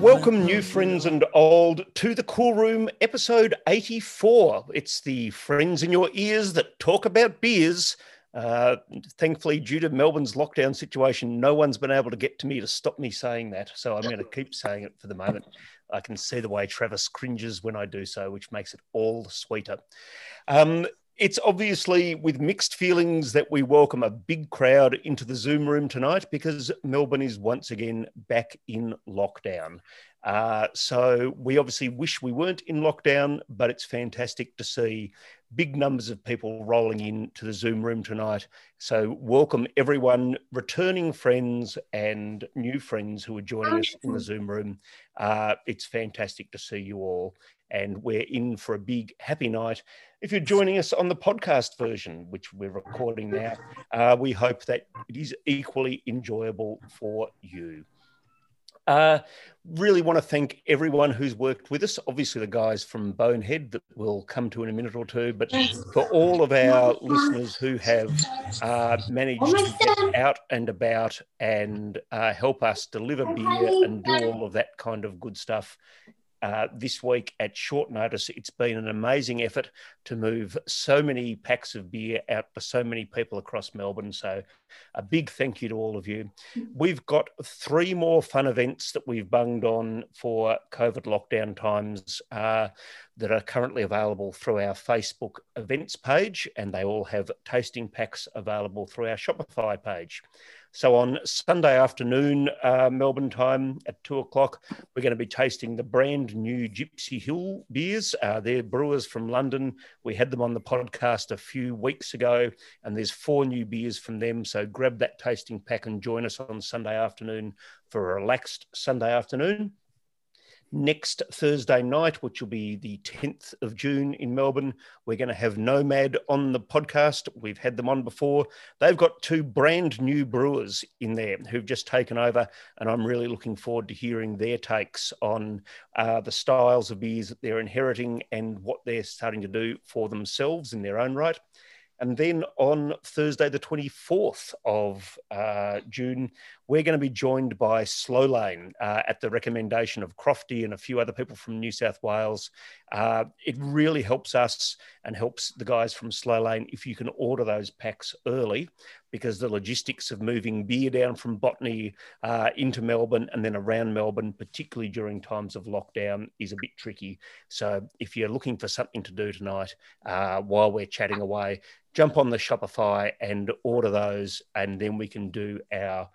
Welcome, new friends and old, to the Cool Room, episode 84. It's the friends in your ears that talk about beers. Thankfully, due to Melbourne's lockdown situation, no one's been able to get to me to stop me saying that, so I'm going to keep saying it for the moment. I can see the way Travis cringes when I do so, which makes it all sweeter. It's obviously with mixed feelings that we welcome a big crowd into the Zoom room tonight because Melbourne is once again back in lockdown. So we obviously wish we weren't in lockdown, but it's fantastic to see big numbers of people rolling into the Zoom room tonight. So welcome everyone, returning friends and new friends who are joining us in the Zoom room. It's fantastic to see you all. And we're in for a big happy night. If you're joining us on the podcast version, which we're recording now, we hope that it is equally enjoyable for you. Really want to thank everyone who's worked with us, obviously the guys from Bonehead that we'll come to in a minute or two, but for all of our listeners who have managed to get out and about and help us deliver beer and do all of that kind of good stuff. This week at short notice, it's been an amazing effort to move so many packs of beer out to so many people across Melbourne. So a big thank you to all of you. We've got three more fun events that we've bunged on for COVID lockdown times that are currently available through our Facebook events page, and they all have tasting packs available through our Shopify page. So on Sunday afternoon, Melbourne time at 2 o'clock, we're going to be tasting the brand new Gypsy Hill beers. They're brewers from London. We had them on the podcast a few weeks ago, and there's 4 new beers from them. So grab that tasting pack and join us on Sunday afternoon for a relaxed Sunday afternoon. Next Thursday night, which will be the 10th of June in Melbourne, we're going to have Nomad on the podcast. We've had them on before. They've got 2 brand new brewers in there who've just taken over, and I'm really looking forward to hearing their takes on the styles of beers that they're inheriting and what they're starting to do for themselves in their own right. And then on Thursday, the 24th of June, we're going to be joined by Slow Lane at the recommendation of Crofty and a few other people from New South Wales. It really helps us and helps the guys from Slow Lane if you can order those packs early, because the logistics of moving beer down from Botany into Melbourne and then around Melbourne, particularly during times of lockdown, is a bit tricky. So if you're looking for something to do tonight while we're chatting away, jump on the Shopify and order those, and then we can do our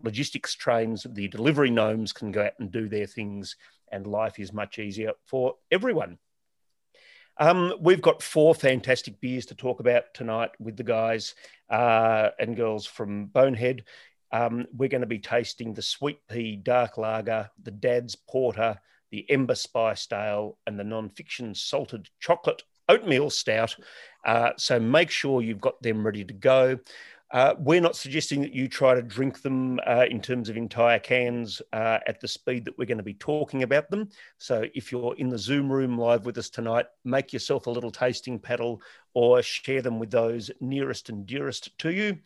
logistics trains. The delivery gnomes can go out and do their things, and life is much easier for everyone. We've got 4 fantastic beers to talk about tonight with the guys and girls from Bonehead. We're going to be tasting the Sweet Pea Dark Lager, the Dad's Porter, the Ember Spice Ale, and the Nonfiction Salted Chocolate Oatmeal Stout. So make sure you've got them ready to go. We're not suggesting that you try to drink them in terms of entire cans at the speed that we're going to be talking about them. So if you're in the Zoom room live with us tonight, make yourself a little tasting paddle or share them with those nearest and dearest to you.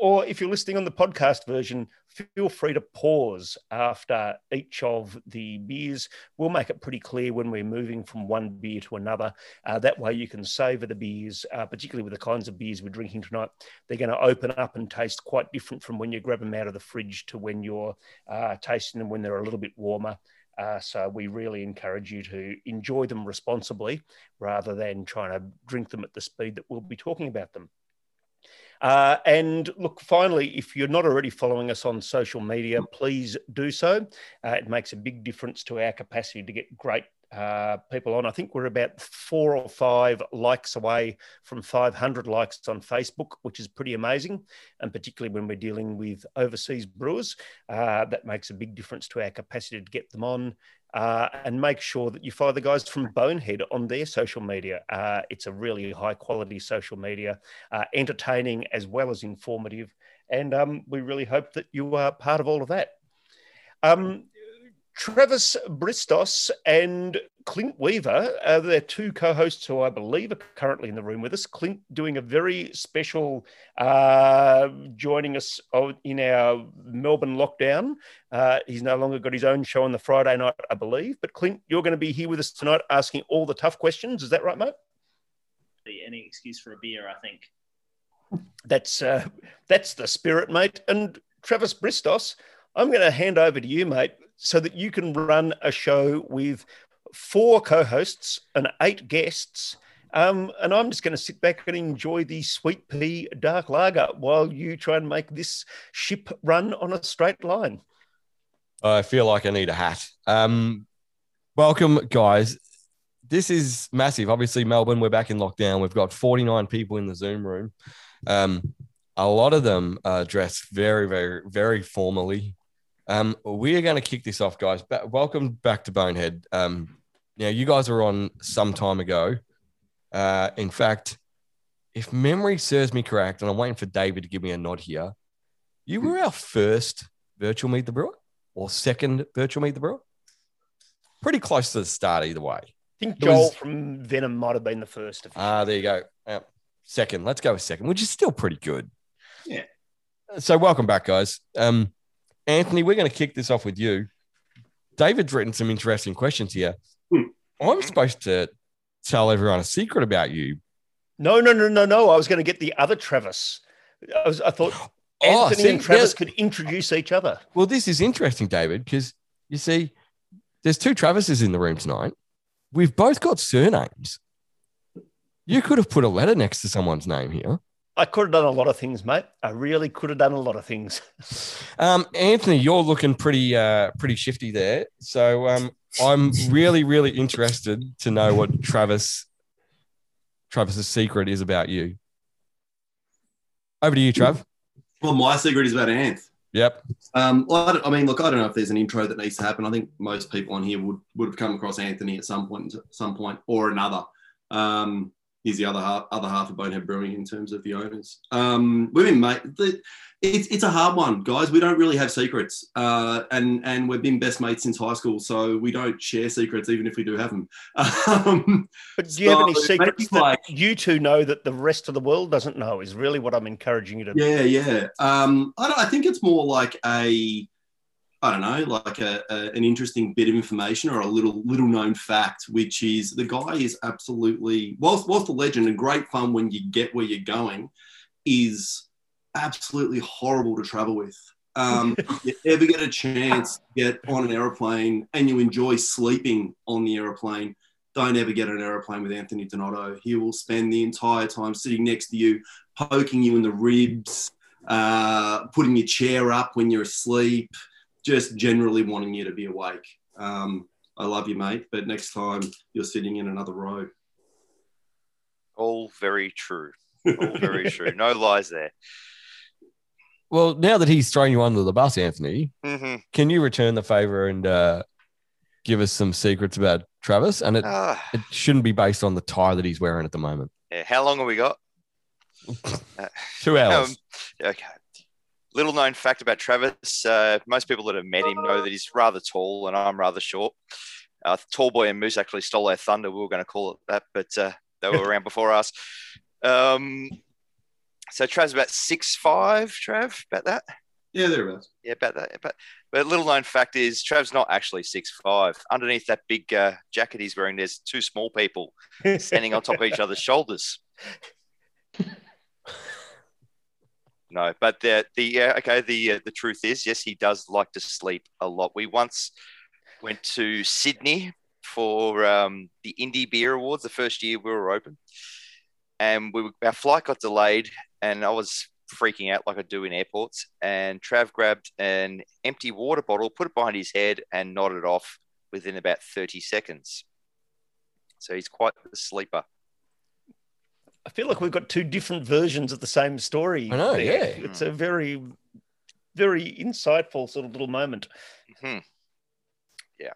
Or if you're listening on the podcast version, feel free to pause after each of the beers. We'll make it pretty clear when we're moving from one beer to another. That way you can savour the beers, particularly with the kinds of beers we're drinking tonight. They're going to open up and taste quite different from when you grab them out of the fridge to when you're tasting them when they're a little bit warmer. So we really encourage you to enjoy them responsibly rather than trying to drink them at the speed that we'll be talking about them. And look, finally, if you're not already following us on social media, please do so. It makes a big difference to our capacity to get great people on. I think we're about 4 or 5 likes away from 500 likes on Facebook, which is pretty amazing. And particularly when we're dealing with overseas brewers, that makes a big difference to our capacity to get them on. And make sure that you follow the guys from Bonehead on their social media. It's a really high quality social media, entertaining as well as informative. And we really hope that you are part of all of that. Travis Bristos and Clint Weaver, they're 2 co-hosts who I believe are currently in the room with us. Clint doing a very special, joining us in our Melbourne lockdown. He's no longer got his own show on the Friday night, I believe. But Clint, you're going to be here with us tonight asking all the tough questions. Is that right, mate? Any excuse for a beer, I think. That's the spirit, mate. And Travis Bristos, I'm going to hand over to you, mate, so that you can run a show with 4 co-hosts and 8 guests. And I'm just going to sit back and enjoy the Sweet Pea Dark Lager while you try and make this ship run on a straight line. I feel like I need a hat. Welcome, guys. This is massive. Obviously, Melbourne, we're back in lockdown. We've got 49 people in the Zoom room. A lot of them are dressed very, very, very formally. We are going to kick this off, guys. Welcome back to Bonehead. Now, you guys were on some time ago. In fact, if memory serves me correct, and I'm waiting for David to give me a nod here, you were our first virtual Meet the Brewer or second virtual Meet the Brewer? Pretty close to the start either way. I think Joel from Venom might have been the first. There you go. Second. Let's go with second, which is still pretty good. Yeah. So welcome back, guys. Anthony, we're going to kick this off with you. David's written some interesting questions here. I'm supposed to tell everyone a secret about you. No. I was going to get the other Travis. I thought Anthony and Travis could introduce each other. Well, this is interesting, David, because you see, there's 2 Travises in the room tonight. We've both got surnames. You could have put a letter next to someone's name here. I could have done a lot of things, mate. I really could have done a lot of things. Anthony, you're looking pretty shifty there. So I'm really, really interested to know what Travis's secret is about you. Over to you, Trav. Well, my secret is about Anth. Yep. I don't know if there's an intro that needs to happen. I think most people on here would have come across Anthony at some point or another. He's the other half of Bonehead Brewing in terms of the owners. Women, mate, it's a hard one, guys. We don't really have secrets, and we've been best mates since high school, so we don't share secrets, even if we do have them. But do you have any secrets that you two know that the rest of the world doesn't know? Is really what I'm encouraging you to. Yeah. I think it's more like an interesting bit of information or a little known fact, which is the guy is absolutely, whilst a legend and great fun when you get where you're going, is absolutely horrible to travel with. You ever get a chance to get on an aeroplane and you enjoy sleeping on the aeroplane, don't ever get on an aeroplane with Anthony Donato. He will spend the entire time sitting next to you, poking you in the ribs, putting your chair up when you're asleep, just generally wanting you to be awake. I love you, mate, but next time you're sitting in another row. All very true. All very true. No lies there. Well, now that he's thrown you under the bus, Anthony, can you return the favour and give us some secrets about Travis? And it shouldn't be based on the tie that he's wearing at the moment. Yeah, how long have we got? 2 hours. Okay. Little known fact about Travis, most people that have met him know that he's rather tall and I'm rather short. Tall Boy and Moose actually stole our thunder. We were going to call it that, but they were around before us. So Trav's about 6'5", Trav, about that? Yeah, thereabouts. Yeah, about that. But little known fact is Trav's not actually 6'5". Underneath that big jacket he's wearing, there's 2 small people standing on top of each other's shoulders. No, but the truth is, yes, he does like to sleep a lot. We once went to Sydney for the Indie Beer Awards, the first year we were open, and our flight got delayed, and I was freaking out like I do in airports, and Trav grabbed an empty water bottle, put it behind his head, and nodded off within about 30 seconds. So he's quite the sleeper. I feel like we've got two different versions of the same story. I know, there. Yeah. It's a very, very insightful sort of little moment. Mm-hmm. Yeah.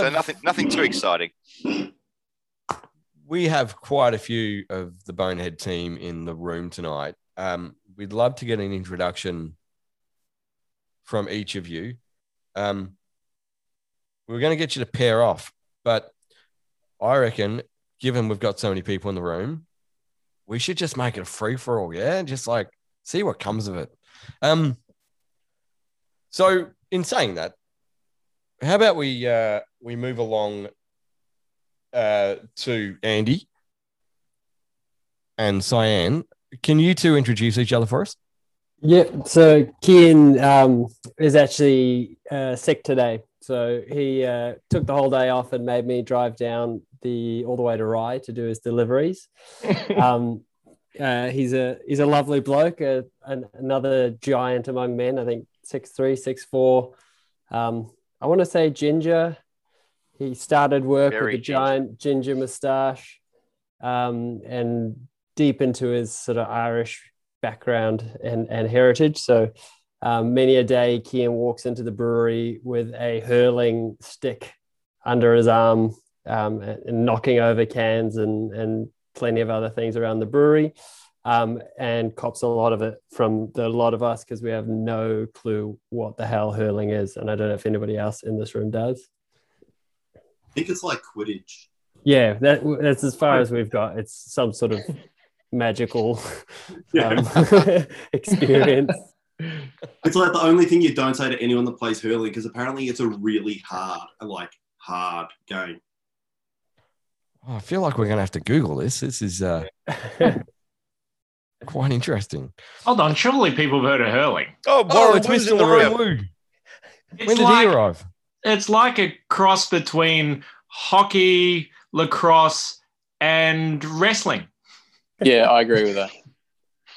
So nothing too exciting. We have quite a few of the Bonehead team in the room tonight. We'd love to get an introduction from each of you. We're going to get you to pair off, but I reckon, given we've got so many people in the room, we should just make it a free-for-all, yeah? Just, like, see what comes of it. So in saying that, how about we move along to Andy and Cyan. Can you two introduce each other for us? Yeah, so Kian is actually sick today. So he took the whole day off and made me drive down all the way to Rye to do his deliveries. He's a lovely bloke, another giant among men. I think 6'3", 6'4". I want to say ginger. He started work with a giant ginger moustache, and deep into his sort of Irish background and heritage. So many a day, Kian walks into the brewery with a hurling stick under his arm, and knocking over cans and plenty of other things around the brewery, and cops a lot of it from the lot of us because we have no clue what the hell hurling is. And I don't know if anybody else in this room does. I think it's like Quidditch. Yeah, that's as far as we've got. It's some sort of magical experience. It's like the only thing you don't say to anyone that plays hurling, because apparently it's a really hard game. Oh, I feel like we're going to have to Google this. This is quite interesting. Hold on, surely people have heard of hurling. Oh, well, it's Mr. Woo. When did he arrive? It's like a cross between hockey, lacrosse, and wrestling. Yeah, I agree with that.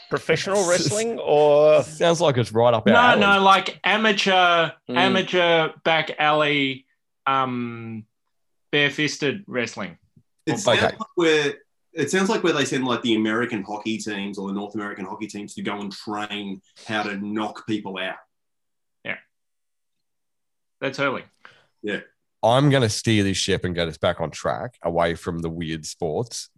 Professional wrestling, or sounds like it's right up our alley. No, like amateur back alley, bare-fisted wrestling. It sounds like where they send like the American hockey teams or the North American hockey teams to go and train how to knock people out. Yeah, that's hurling. Yeah, I'm going to steer this ship and get us back on track, away from the weird sports.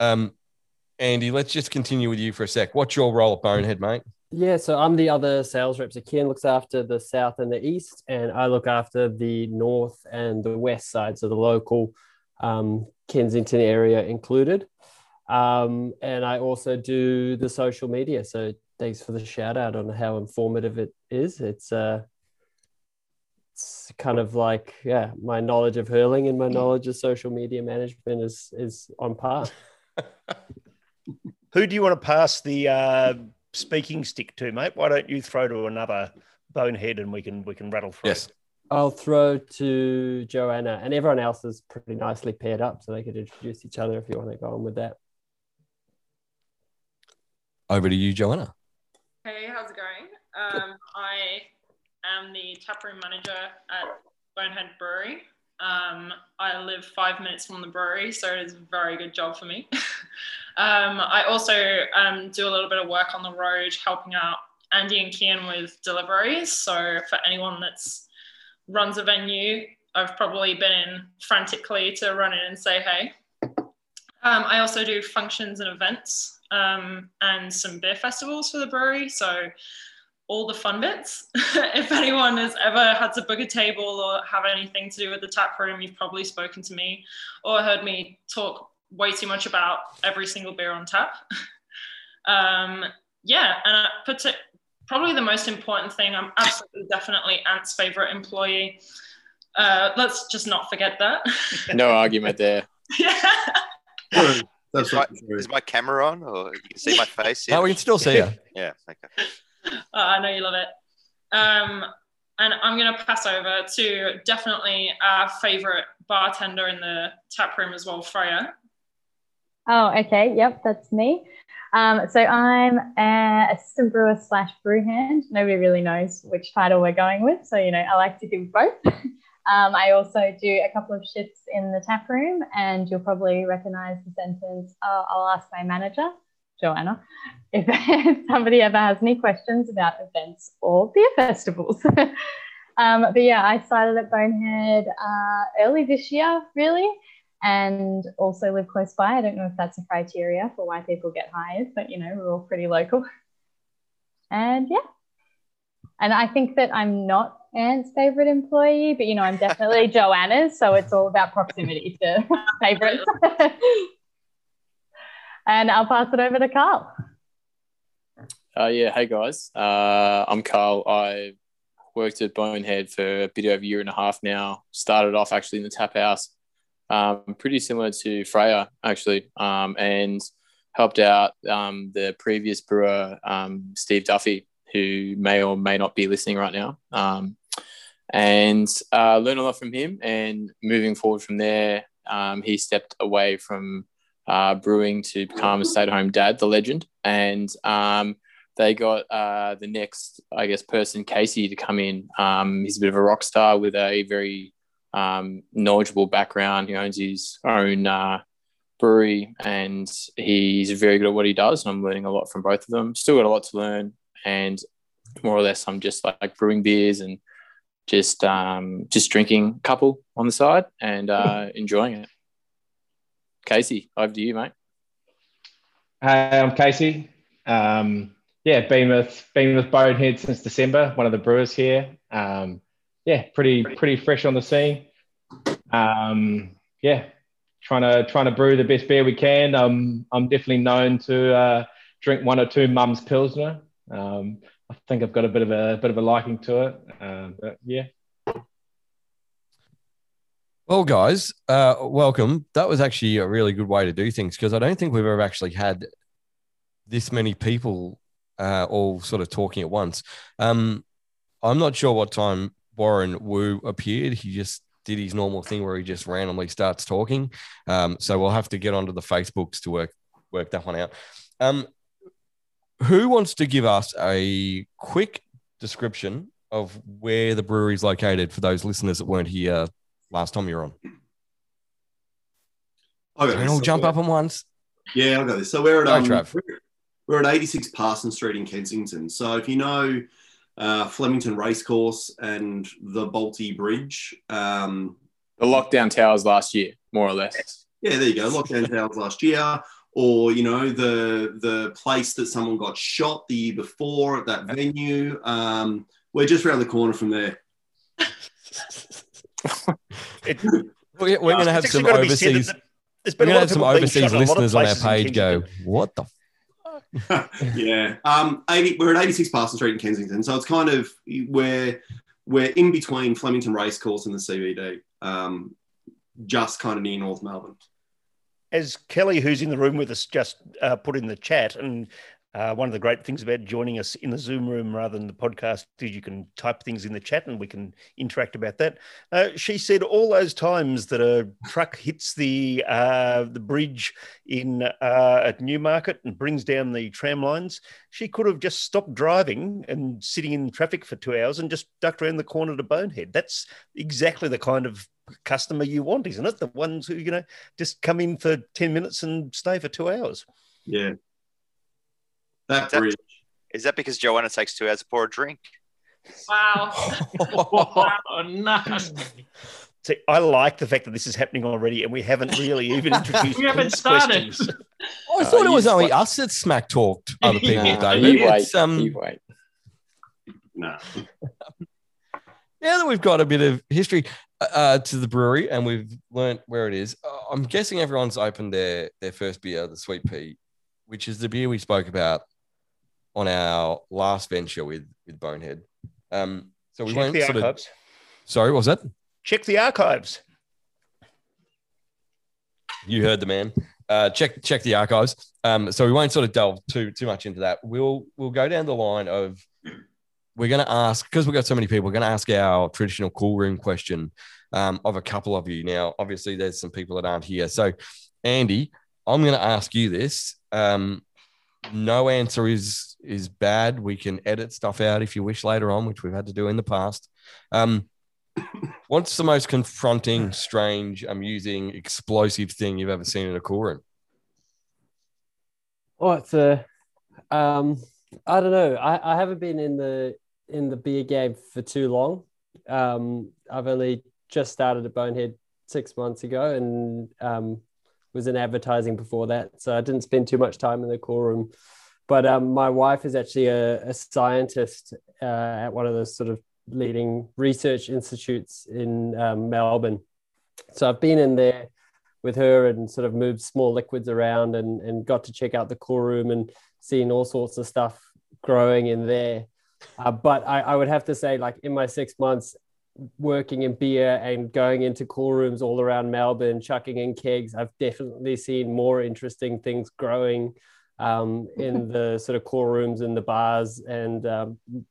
Andy, let's just continue with you for a sec. What's your role at Bonehead, mate? Yeah, so I'm the other sales rep. So Ken looks after the south and the east, and I look after the north and the west side, so the local Kensington area included. And I also do the social media. So thanks for the shout out on how informative it is. It's kind of like, yeah, my knowledge of hurling and my knowledge of social media management is on par. Who do you want to pass the speaking stick to, mate? Why don't you throw to another Bonehead and we can rattle through? Yes. I'll throw to Joanna, and everyone else is pretty nicely paired up, so they could introduce each other if you want to go on with that. Over to you, Joanna. Hey, how's it going? I am the taproom manager at Bonehead Brewery. I live 5 minutes from the brewery, so it's a very good job for me. I also do a little bit of work on the road, helping out Andy and Kian with deliveries. So for anyone that's runs a venue, I've probably been in frantically to run in and say, hey. I also do functions and events, and some beer festivals for the brewery. So all the fun bits. If anyone has ever had to book a table or have anything to do with the tap room, you've probably spoken to me or heard me talk way too much about every single beer on tap. Probably the most important thing, I'm definitely Ant's favourite employee. Let's just not forget that. No argument there. Yeah. Is my camera on, or you can see my face? Yeah. No, we can still see you. Yeah, okay. I know you love it. And I'm going to pass over to definitely our favourite bartender in the tap room as well, Freya. Oh, okay. Yep, that's me. So I'm an assistant brewer /brewhand. Nobody really knows which title we're going with, so, you know, I like to give both. I also do a couple of shifts in the tap room, and you'll probably recognize the sentence, I'll ask my manager, Joanna, if somebody ever has any questions about events or beer festivals. But yeah, I started at Bonehead early this year, really, and also live close by. I don't know if that's a criteria for why people get hired, but, you know, we're all pretty local. And yeah. And I think that I'm not Anne's favourite employee, but, you know, I'm definitely Joanna's, so it's all about proximity to favourites. And I'll pass it over to Carl. Yeah, hey, guys. I'm Carl. I worked at Bonehead for a bit over a year and a half now. Started off actually in the tap house, pretty similar to Freya, actually, and helped out the previous brewer, Steve Duffy, who may or may not be listening right now. And learned a lot from him. And moving forward from there, he stepped away from brewing to become a stay-at-home dad, the legend. And they got the next, I guess, person, Casey, to come in. He's a bit of a rock star with a very knowledgeable background. He owns his own brewery, and he's very good at what he does. And I'm learning a lot from both of them. Still got a lot to learn. And more or less, I'm just like brewing beers and just drinking a couple on the side and enjoying it. Casey, over to you, mate. Hi, I'm Casey. Been with Bonehead since December. One of the brewers here. Pretty fresh on the scene. Trying to brew the best beer we can. I'm definitely known to drink one or two Mum's Pilsner. I think I've got a bit of a liking to it. Well, guys, welcome. That was actually a really good way to do things, because I don't think we've ever actually had this many people all sort of talking at once. I'm not sure what time Warren Wu appeared. He just did his normal thing where he just randomly starts talking. So we'll have to get onto the Facebooks to work that one out. Who wants to give us a quick description of where the brewery is located for those listeners that weren't here last time you were on? I'll jump up at once. Yeah, I've got this. So we're at 86 Parsons Street in Kensington. So if you know Flemington Racecourse and the Balti Bridge. The lockdown towers last year, more or less. Yeah, there you go. Lockdown towers last year. Or, you know, the place that someone got shot the year before at that venue. We're just around the corner from there. We're going to have some overseas listeners on our page go, what the fuck? Yeah. We're at 86 Parsons Street in Kensington. So it's kind of we're in between Flemington Racecourse and the CBD, just kind of near North Melbourne. As Kelly, who's in the room with us, just put in the chat, and one of the great things about joining us in the Zoom room rather than the podcast is you can type things in the chat and we can interact about that. She said all those times that a truck hits the bridge in at Newmarket and brings down the tram lines, she could have just stopped driving and sitting in traffic for 2 hours and just ducked around the corner to Bonehead. That's exactly the kind of customer you want, isn't it? The ones who, you know, just come in for 10 minutes and stay for 2 hours. Yeah. Is that because Joanna takes 2 hours to pour a drink? Wow. Oh, no. See, I like the fact that this is happening already and we haven't really even introduced we haven't started. Oh, I thought it was only us that smack talked other people, David. You wait. No. Now that we've got a bit of history to the brewery and we've learnt where it is, I'm guessing everyone's opened their first beer, the Sweet Pea, which is the beer we spoke about on our last venture with Bonehead. So we won't sort of... Sorry, what was that? Check the archives. You heard the man. Check the archives. So we won't sort of delve too much into that. We'll go down the line of... We're going to ask, because we've got so many people, we're going to ask our traditional cool room question of a couple of you. Now, obviously, there's some people that aren't here. So, Andy, I'm going to ask you this. No answer is bad. We can edit stuff out if you wish later on, which we've had to do in the past. What's the most confronting, strange, amusing, explosive thing you've ever seen in a cool room? Oh, it's a, I don't know. I haven't been in the beer game for too long. I've only just started at Bonehead 6 months ago, and was in advertising before that, so I didn't spend too much time in the cool room. But my wife is actually a scientist at one of those sort of leading research institutes in Melbourne. So I've been in there with her and sort of moved small liquids around, and got to check out the cool room and seen all sorts of stuff growing in there. But I would have to say, like, in my 6 months working in beer and going into cool rooms all around Melbourne, chucking in kegs, I've definitely seen more interesting things growing in the sort of cool rooms and the bars and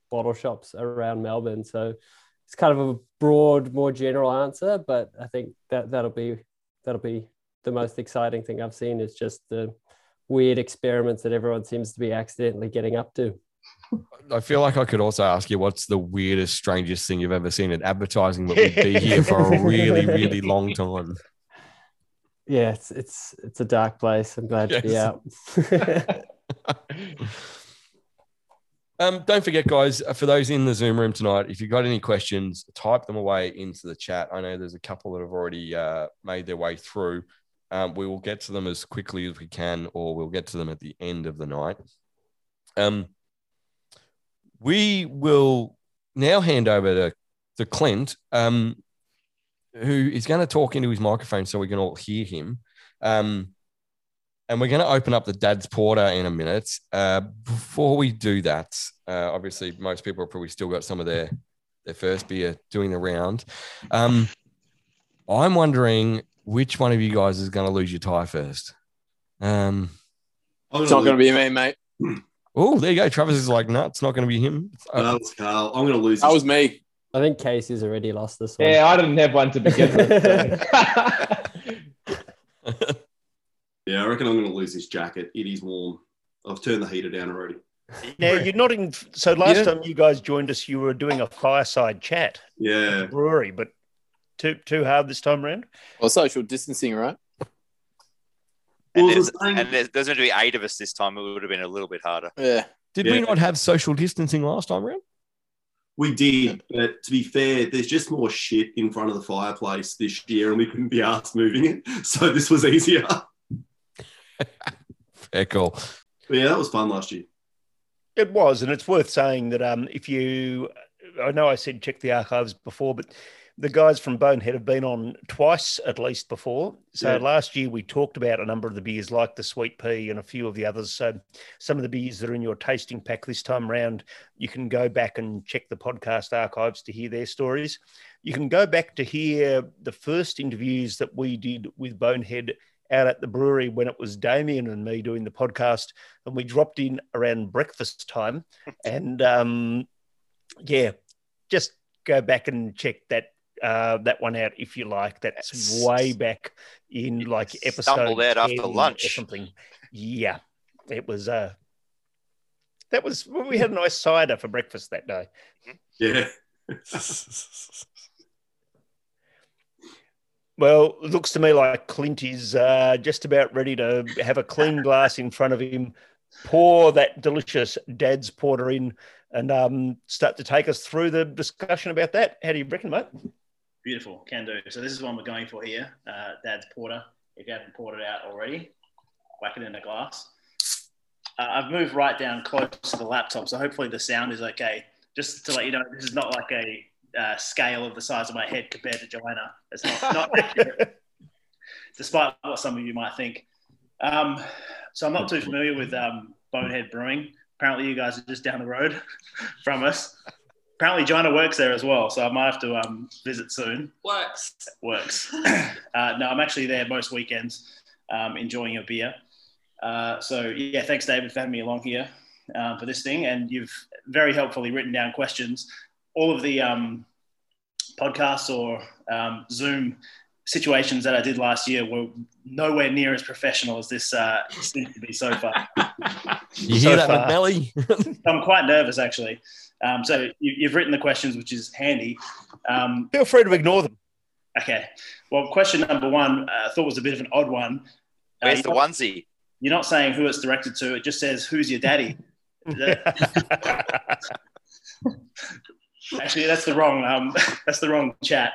bottle shops around Melbourne. So it's kind of a broad, more general answer, but I think that'll be the most exciting thing I've seen, is just the weird experiments that everyone seems to be accidentally getting up to. I feel like I could also ask you, what's the weirdest, strangest thing you've ever seen in advertising that would be here for a really, really long time? Yeah, it's a dark place. I'm glad to be out. Don't forget, guys, for those in the Zoom room tonight, if you've got any questions, type them away into the chat. I know there's a couple that have already made their way through. We will get to them as quickly as we can, or we'll get to them at the end of the night. We will now hand over to Clint, who is going to talk into his microphone so we can all hear him. And we're going to open up the Dad's Porter in a minute. Before we do that, obviously, most people have probably still got some of their first beer doing the round. I'm wondering which one of you guys is going to lose your tie first. It's not going to be me, mate. Oh, there you go. Travis is like, no, it's not going to be him. No, it's Carl. I'm going to lose. That was me. I think Casey's already lost this one. Yeah, I didn't have one to begin with. So. Yeah, I reckon I'm going to lose this jacket. It is warm. I've turned the heater down already. Now, you're not in. So last time you guys joined us, you were doing a fireside chat. Yeah. At the brewery, but too hard this time around? Well, social distancing, right? And there's going to be 8 of us this time. It would have been a little bit harder. Yeah. Did we not have social distancing last time around? We did, but to be fair, there's just more shit in front of the fireplace this year, and we couldn't be arsed moving it, so this was easier. Fair call. But yeah, that was fun last year. It was, and it's worth saying that I know I said check the archives before, but the guys from Bonehead have been on twice at least before. So last year we talked about a number of the beers like the Sweet Pea and a few of the others. So some of the beers that are in your tasting pack this time round, you can go back and check the podcast archives to hear their stories. You can go back to hear the first interviews that we did with Bonehead out at the brewery when it was Damien and me doing the podcast, and we dropped in around breakfast time. And just go back and check that one out if you like. That's way back in like episode stumbled out after lunch or something. Yeah, it was we had a nice cider for breakfast that day. Yeah. Well, it looks to me like Clint is just about ready to have a clean glass in front of him, pour that delicious Dad's Porter in, and start to take us through the discussion about that. How do you reckon, mate? Beautiful, can do. So this is one we're going for here, Dad's Porter. If you haven't poured it out already, whack it in a glass. I've moved right down close to the laptop, so hopefully the sound is okay. Just to let you know, this is not like a scale of the size of my head compared to Joanna. It's not accurate, despite what some of you might think. So I'm not too familiar with Bonehead Brewing. Apparently, you guys are just down the road from us. Apparently, Joanna works there as well, so I might have to visit soon. Works. No, I'm actually there most weekends enjoying a beer. So, thanks, David, for having me along here for this thing. And you've very helpfully written down questions. All of the podcasts or Zoom situations that I did last year were nowhere near as professional as this seems to be so far. You hear that, Melly? I'm quite nervous, actually. So you've written the questions, which is handy. Feel free to ignore them. Okay. Well, question number one, I thought was a bit of an odd one. Where's the onesie? You're not saying who it's directed to. It just says, who's your daddy? Actually, that's the wrong chat.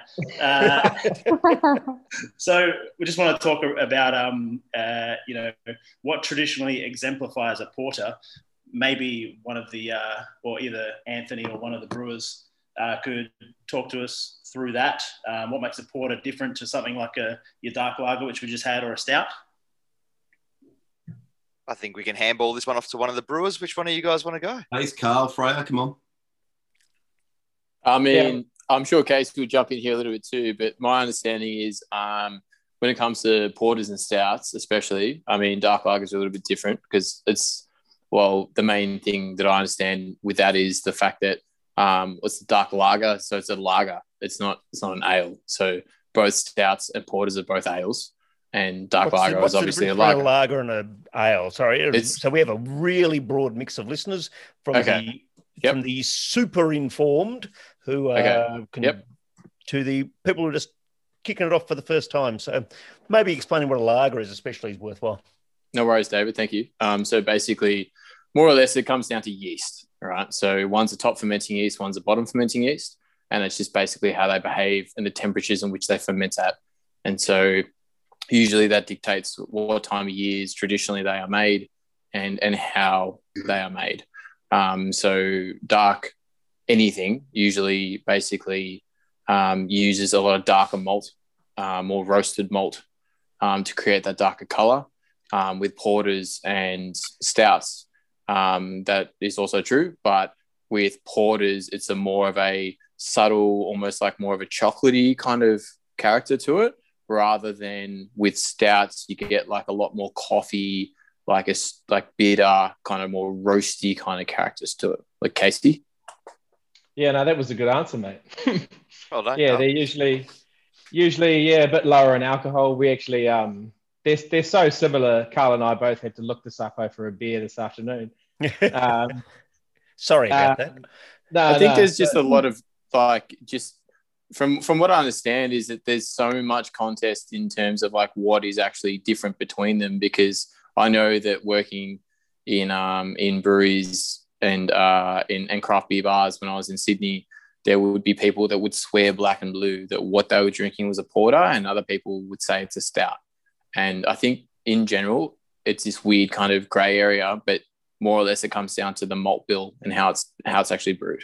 So we just want to talk about, you know, what traditionally exemplifies a porter. Maybe one of the, or either Anthony or one of the brewers could talk to us through that. What makes a porter different to something like your dark lager, which we just had, or a stout? I think we can handball this one off to one of the brewers. Which one of you guys want to go? Case, Carl, Freya, come on. I mean, yeah. I'm sure Case will jump in here a little bit too, but my understanding is when it comes to porters and stouts, especially, I mean, dark lagers are a little bit different because it's, well, the main thing that I understand with that is the fact that it's a dark lager, so it's a lager. It's not an ale. So both stouts and porters are both ales. And dark lager is obviously a lager. Lager and an ale. Sorry, so we have a really broad mix of listeners from from the super informed who to the people who are just kicking it off for the first time. So maybe explaining what a lager is, especially, is worthwhile. No worries, David. Thank you. So basically, more or less, it comes down to yeast. All right. So one's a top fermenting yeast, one's a bottom fermenting yeast, and it's just basically how they behave and the temperatures in which they ferment at, and so. Usually that dictates what time of years traditionally they are made and how they are made. So dark anything usually basically uses a lot of darker malt, more roasted malt to create that darker colour. With porters and stouts, that is also true. But with porters, it's a more of a subtle, almost like more of a chocolatey kind of character to it. Rather than with stouts, you can get like a lot more coffee, like bitter, kind of more roasty kind of characters to it. Like Casey? Yeah, no, that was a good answer, mate. Well done. Yeah, they're usually a bit lower in alcohol. We actually, they're so similar. Carl and I both had to look this up over a beer this afternoon. Sorry about that. No, I think there's just a lot of like just. From what I understand is that there's so much contest in terms of like what is actually different between them, because I know that working in breweries and in craft beer bars when I was in Sydney, there would be people that would swear black and blue that what they were drinking was a porter and other people would say it's a stout. And I think in general, it's this weird kind of grey area, but more or less it comes down to the malt bill and how it's actually brewed.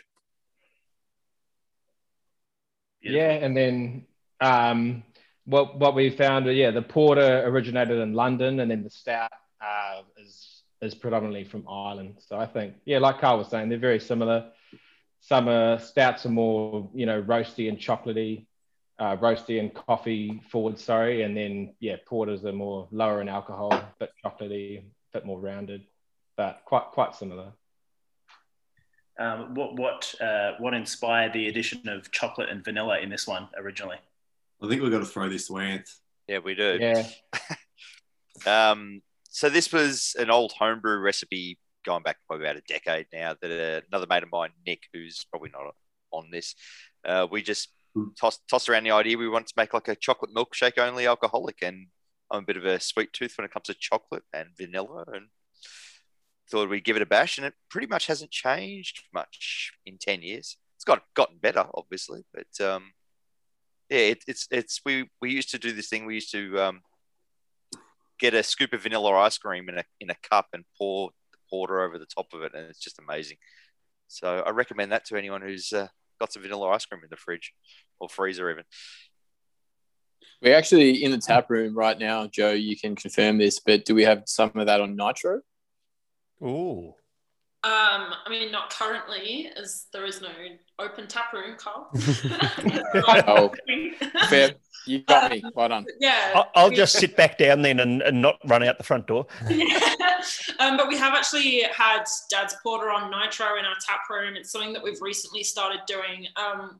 Yeah, and then what we found, the porter originated in London, and then the stout is predominantly from Ireland. So I think, like Carl was saying, they're very similar. Some stouts are more, roasty and chocolatey, roasty and coffee forward, sorry. And then, porters are more lower in alcohol, a bit chocolatey, a bit more rounded, but quite similar. What inspired the addition of chocolate and vanilla in this one originally? I think we've got to throw this to Ant. Yeah, we do. Yeah. So this was an old homebrew recipe going back probably about a decade now that another mate of mine, Nick, who's probably not on this, we just tossed around the idea we wanted to make like a chocolate milkshake only alcoholic, and I'm a bit of a sweet tooth when it comes to chocolate and vanilla, and thought we'd give it a bash, and it pretty much hasn't changed much in 10 years. It's gotten better, obviously, but we used to do this thing. We used to get a scoop of vanilla ice cream in a cup and pour the porter over the top of it, and it's just amazing. So I recommend that to anyone who's got some vanilla ice cream in the fridge or freezer even. We're actually in the tap room right now, Joe. You can confirm this, but do we have some of that on nitro? Oh, I mean, not currently, as there is no open tap room, Carl. Oh, fair, You got me. Well done. Yeah. I'll just sit back down then and not run out the front door. Yeah. But we have actually had Dad's Porter on Nitro in our tap room. It's something that we've recently started doing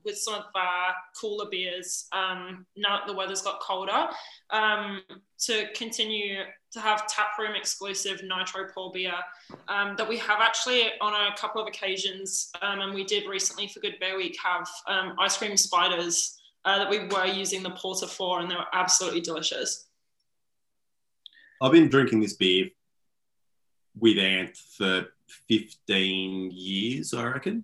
with some of our cooler beers now that the weather's got colder, to continue to have tap room exclusive Nitro pour beer that we have actually on a couple of occasions, and we did recently for Good Bear Week have ice cream spiders that we were using the porter for, and they were absolutely delicious. I've been drinking this beer with Anth for 15 years, I reckon.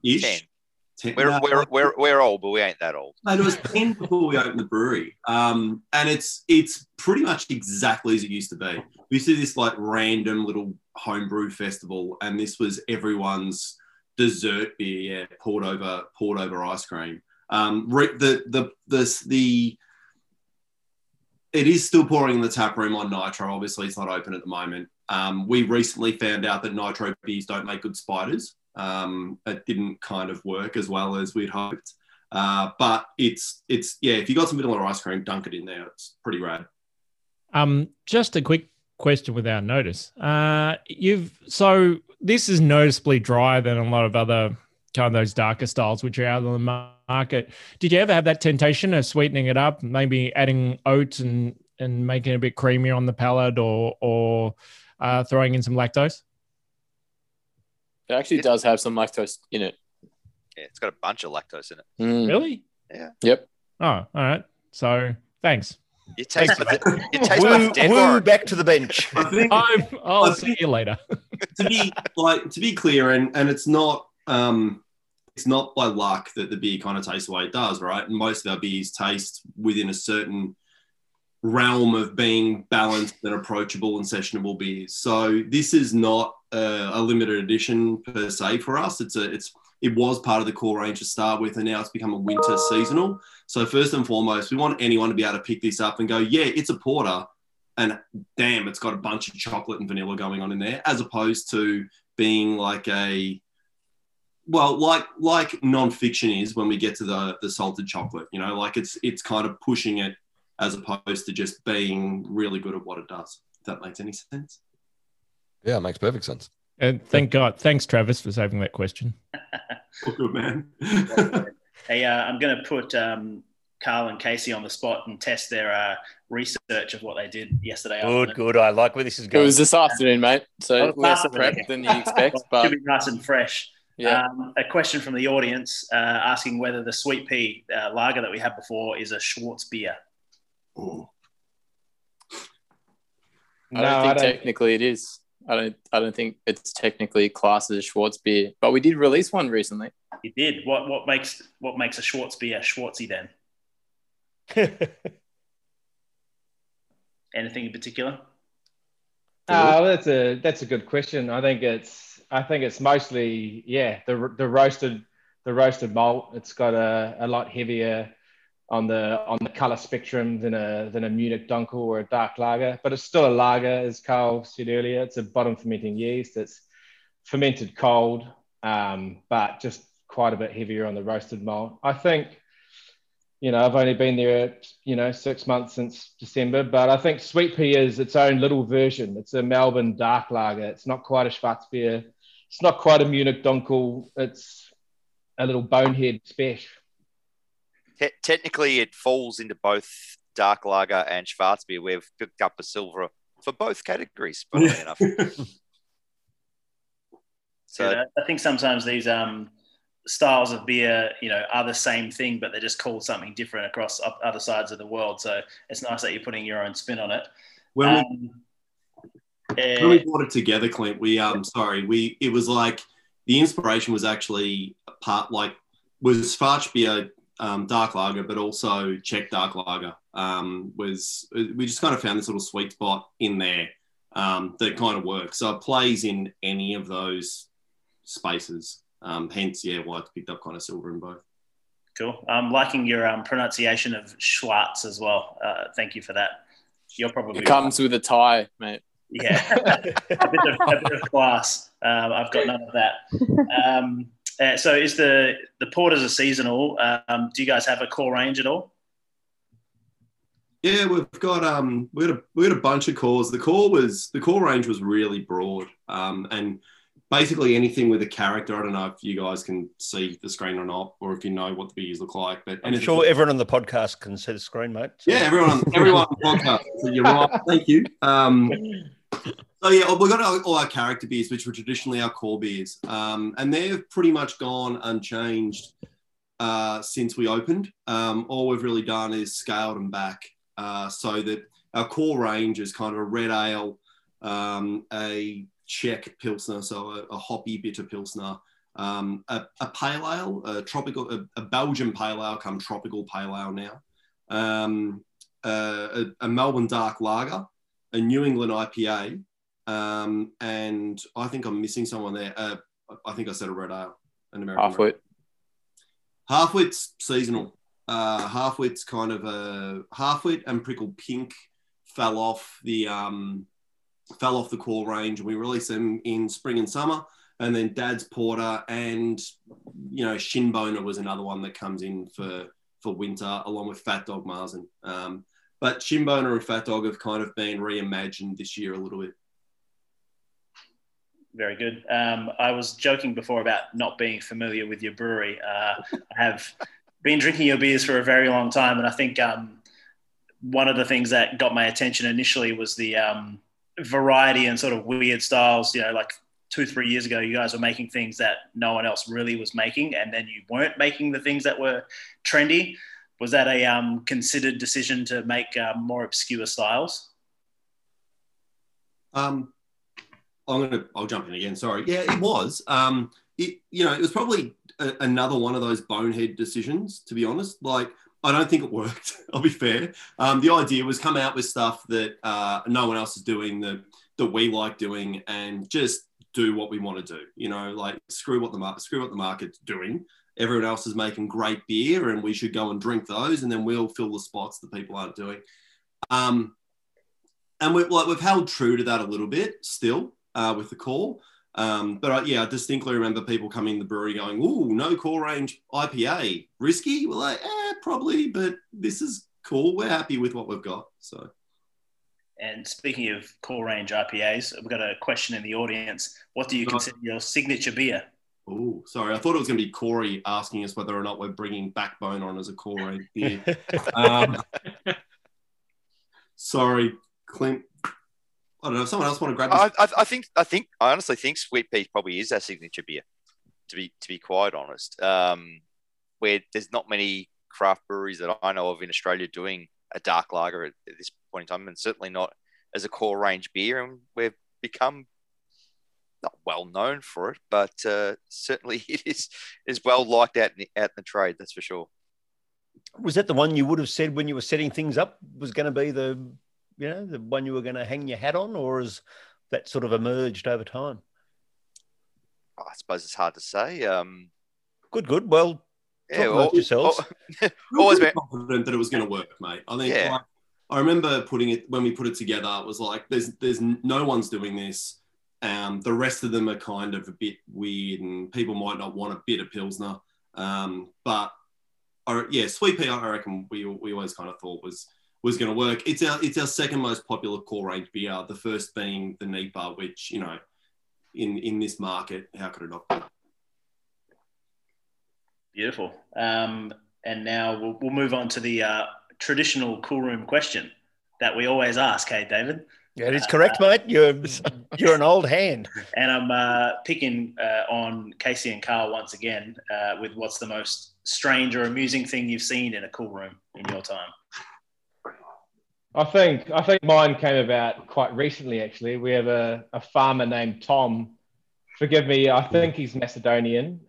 10. We're old, but we ain't that old. No, it was 10 before we opened the brewery. And it's pretty much exactly as it used to be. We used to do this like random little homebrew festival, and this was everyone's dessert beer, poured over ice cream. It is still pouring in the tap room on Nitro. Obviously, it's not open at the moment. We recently found out that Nitro beers don't make good spiders. It didn't kind of work as well as we'd hoped. But it's yeah, if you got some vanilla ice cream, dunk it in there. It's pretty rad. Just a quick question without notice. So this is noticeably drier than a lot of other kind of those darker styles which are out on the market. Did you ever have that temptation of sweetening it up, maybe adding oats and making it a bit creamier on the palate, or throwing in some lactose? It actually does have some lactose in it. Yeah, it's got a bunch of lactose in it. Mm. Really? Yeah. Yep. Oh, all right. So, thanks. You taste woo, back to the bench. I'll see you later. To be clear, and it's not by luck that the beer kind of tastes the way it does, right? And most of our beers taste within a certain realm of being balanced and approachable and sessionable beers. So this is not a limited edition per se for us. It was part of the core range to start with, and now it's become a winter seasonal. So first and foremost, we want anyone to be able to pick this up and go, yeah, it's a porter, and damn, it's got a bunch of chocolate and vanilla going on in there, as opposed to being like a... Well, like Nonfiction is when we get to the salted chocolate, you know, like it's kind of pushing it as opposed to just being really good at what it does. If that makes any sense. Yeah, it makes perfect sense. And thank God. Thanks, Travis, for saving that question. Oh, good man. Hey, I'm going to put Carl and Casey on the spot and test their research of what they did yesterday. Good. I like where this is going. It was this afternoon, mate. So less prep than you expect. But should be nice and fresh. Yeah. A question from the audience asking whether the Sweet Pea lager that we had before is a Schwartz beer. Ooh. I don't think technically it is. I don't think it's technically classed as a Schwartz beer, but we did release one recently. You did. What makes a Schwartz beer Schwartzy then? Anything in particular? That's a good question. I think it's mostly, yeah, the roasted malt. It's got a lot heavier on the color spectrum than a Munich Dunkel or a dark lager, but it's still a lager, as Carl said earlier. It's a bottom fermenting yeast. It's fermented cold, but just quite a bit heavier on the roasted malt. I think, you know, I've only been there, 6 months since December, but I think Sweet Pea is its own little version. It's a Melbourne dark lager. It's not quite a Schwarzbier. It's not quite a Munich Dunkel. It's a little Bonehead special. Technically, it falls into both dark lager and Schwarzbier. We've picked up a silver for both categories, funnily enough. So yeah, I think sometimes these styles of beer, are the same thing, but they're just called something different across other sides of the world. So it's nice that you're putting your own spin on it. When we brought it together, Clint, it was like the inspiration was actually was Schwarzbier. Dark lager, but also Czech dark lager. We just kind of found this little sweet spot in there that kind of works. So it plays in any of those spaces. Hence, yeah, why it's picked up kind of silver in both. Cool. I'm liking your pronunciation of Schwarz as well. Thank you for that. You're probably... It comes with a tie, mate. Yeah. a bit of class. I've got none of that. So is the porters a seasonal? Do you guys have a core range at all? Yeah, we've got we had a bunch of cores. The core range was really broad, and basically anything with a character. I don't know if you guys can see the screen or not, or if you know what the beers look like. But I'm sure everyone on the podcast can see the screen, mate. So. Yeah, everyone on the podcast. So you're right. Thank you. So yeah, we've got all our character beers, which were traditionally our core beers, and they've pretty much gone unchanged since we opened. All we've really done is scaled them back. So that our core range is kind of a red ale, a Czech pilsner, so a hoppy bitter pilsner, a pale ale, a Belgian pale ale, come tropical pale ale now, a Melbourne dark lager, a New England IPA, and I think I'm missing someone there. I think I said a red ale, an American. Halfwit. Halfwit's seasonal. Halfwit's kind of a Halfwit and Prickle Pink fell off the core range. We released them in spring and summer, and then Dad's Porter and Shinboner was another one that comes in for winter, along with Fat Dog Marzen. But Shinboner and Fat Dog have kind of been reimagined this year a little bit. Very good. I was joking before about not being familiar with your brewery. I have been drinking your beers for a very long time, and I think one of the things that got my attention initially was the variety and sort of weird styles. Like 2-3 years ago, you guys were making things that no one else really was making, and then you weren't making the things that were trendy. Was that a considered decision to make more obscure styles? I'll jump in again. Sorry. Yeah, it was. It was probably another one of those bonehead decisions, to be honest. Like, I don't think it worked. I'll be fair. The idea was come out with stuff that no one else is doing, that we like doing, and just do what we want to do. Screw what the market's doing. Everyone else is making great beer, and we should go and drink those, and then we'll fill the spots that people aren't doing. And we've held true to that a little bit still with the core. But I distinctly remember people coming in the brewery going, "Ooh, no core range IPA, risky." We're like, probably, but this is cool. We're happy with what we've got. So. And speaking of core range IPAs, we've got a question in the audience. What do you consider your signature beer? Oh, sorry. I thought it was going to be Corey asking us whether or not we're bringing Backbone on as a core range beer. Sorry, Clint. I don't know if someone else want to grab this. I honestly think Sweet Pea probably is our signature beer, to be quite honest. Where there's not many craft breweries that I know of in Australia doing a dark lager at this point in time, and certainly not as a core range beer. And we've become not well known for it, but certainly it is well liked out in the trade. That's for sure. Was that the one you would have said when you were setting things up was going to be the? The one you were going to hang your hat on, or has that sort of emerged over time? I suppose it's hard to say. Good. Well, yeah, talk about yourselves. Always been confident that it was going to work, mate. I think. Yeah. I remember putting it when we put it together. It was like there's no one's doing this. The rest of them are kind of a bit weird, and people might not want a bit of pilsner. Sweet Pea, I reckon we always kind of thought was going to work. It's our second most popular core range beer, the first being the NEIPA, which, in this market, how could it not be? Beautiful. And now we'll move on to the traditional cool room question that we always ask, hey, David? Yeah, it is correct, mate. You're an old hand. And I'm picking on Casey and Carl once again with what's the most strange or amusing thing you've seen in a cool room in your time? I think mine came about quite recently, actually. We have a farmer named Tom. Forgive me, I think he's Macedonian,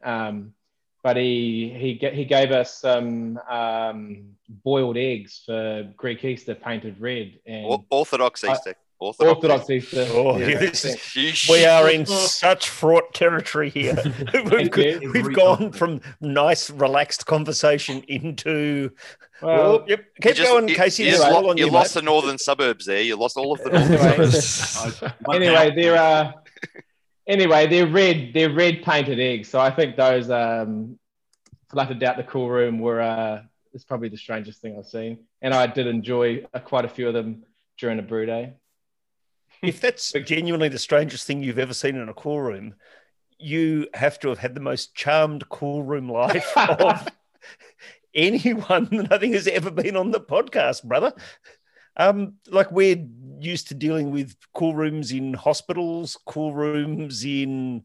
but he gave us some boiled eggs for Greek Easter painted red. And Orthodox Easter. Orthodox Easter. Oh, yeah, we are in such fraught territory here. We've gone from nice, relaxed conversation into... Well, yep. Keep going, Casey. You lost the northern suburbs there. You lost all of the northern suburbs. Anyway, they're red. They're red painted eggs. So I think those, without a doubt, the cool room were. It's probably the strangest thing I've seen. And I did enjoy quite a few of them during a brew day. If that's genuinely the strangest thing you've ever seen in a cool room, you have to have had the most charmed cool room life of anyone that I think has ever been on the podcast, brother. Like, we're used to dealing with cool rooms in hospitals, cool rooms in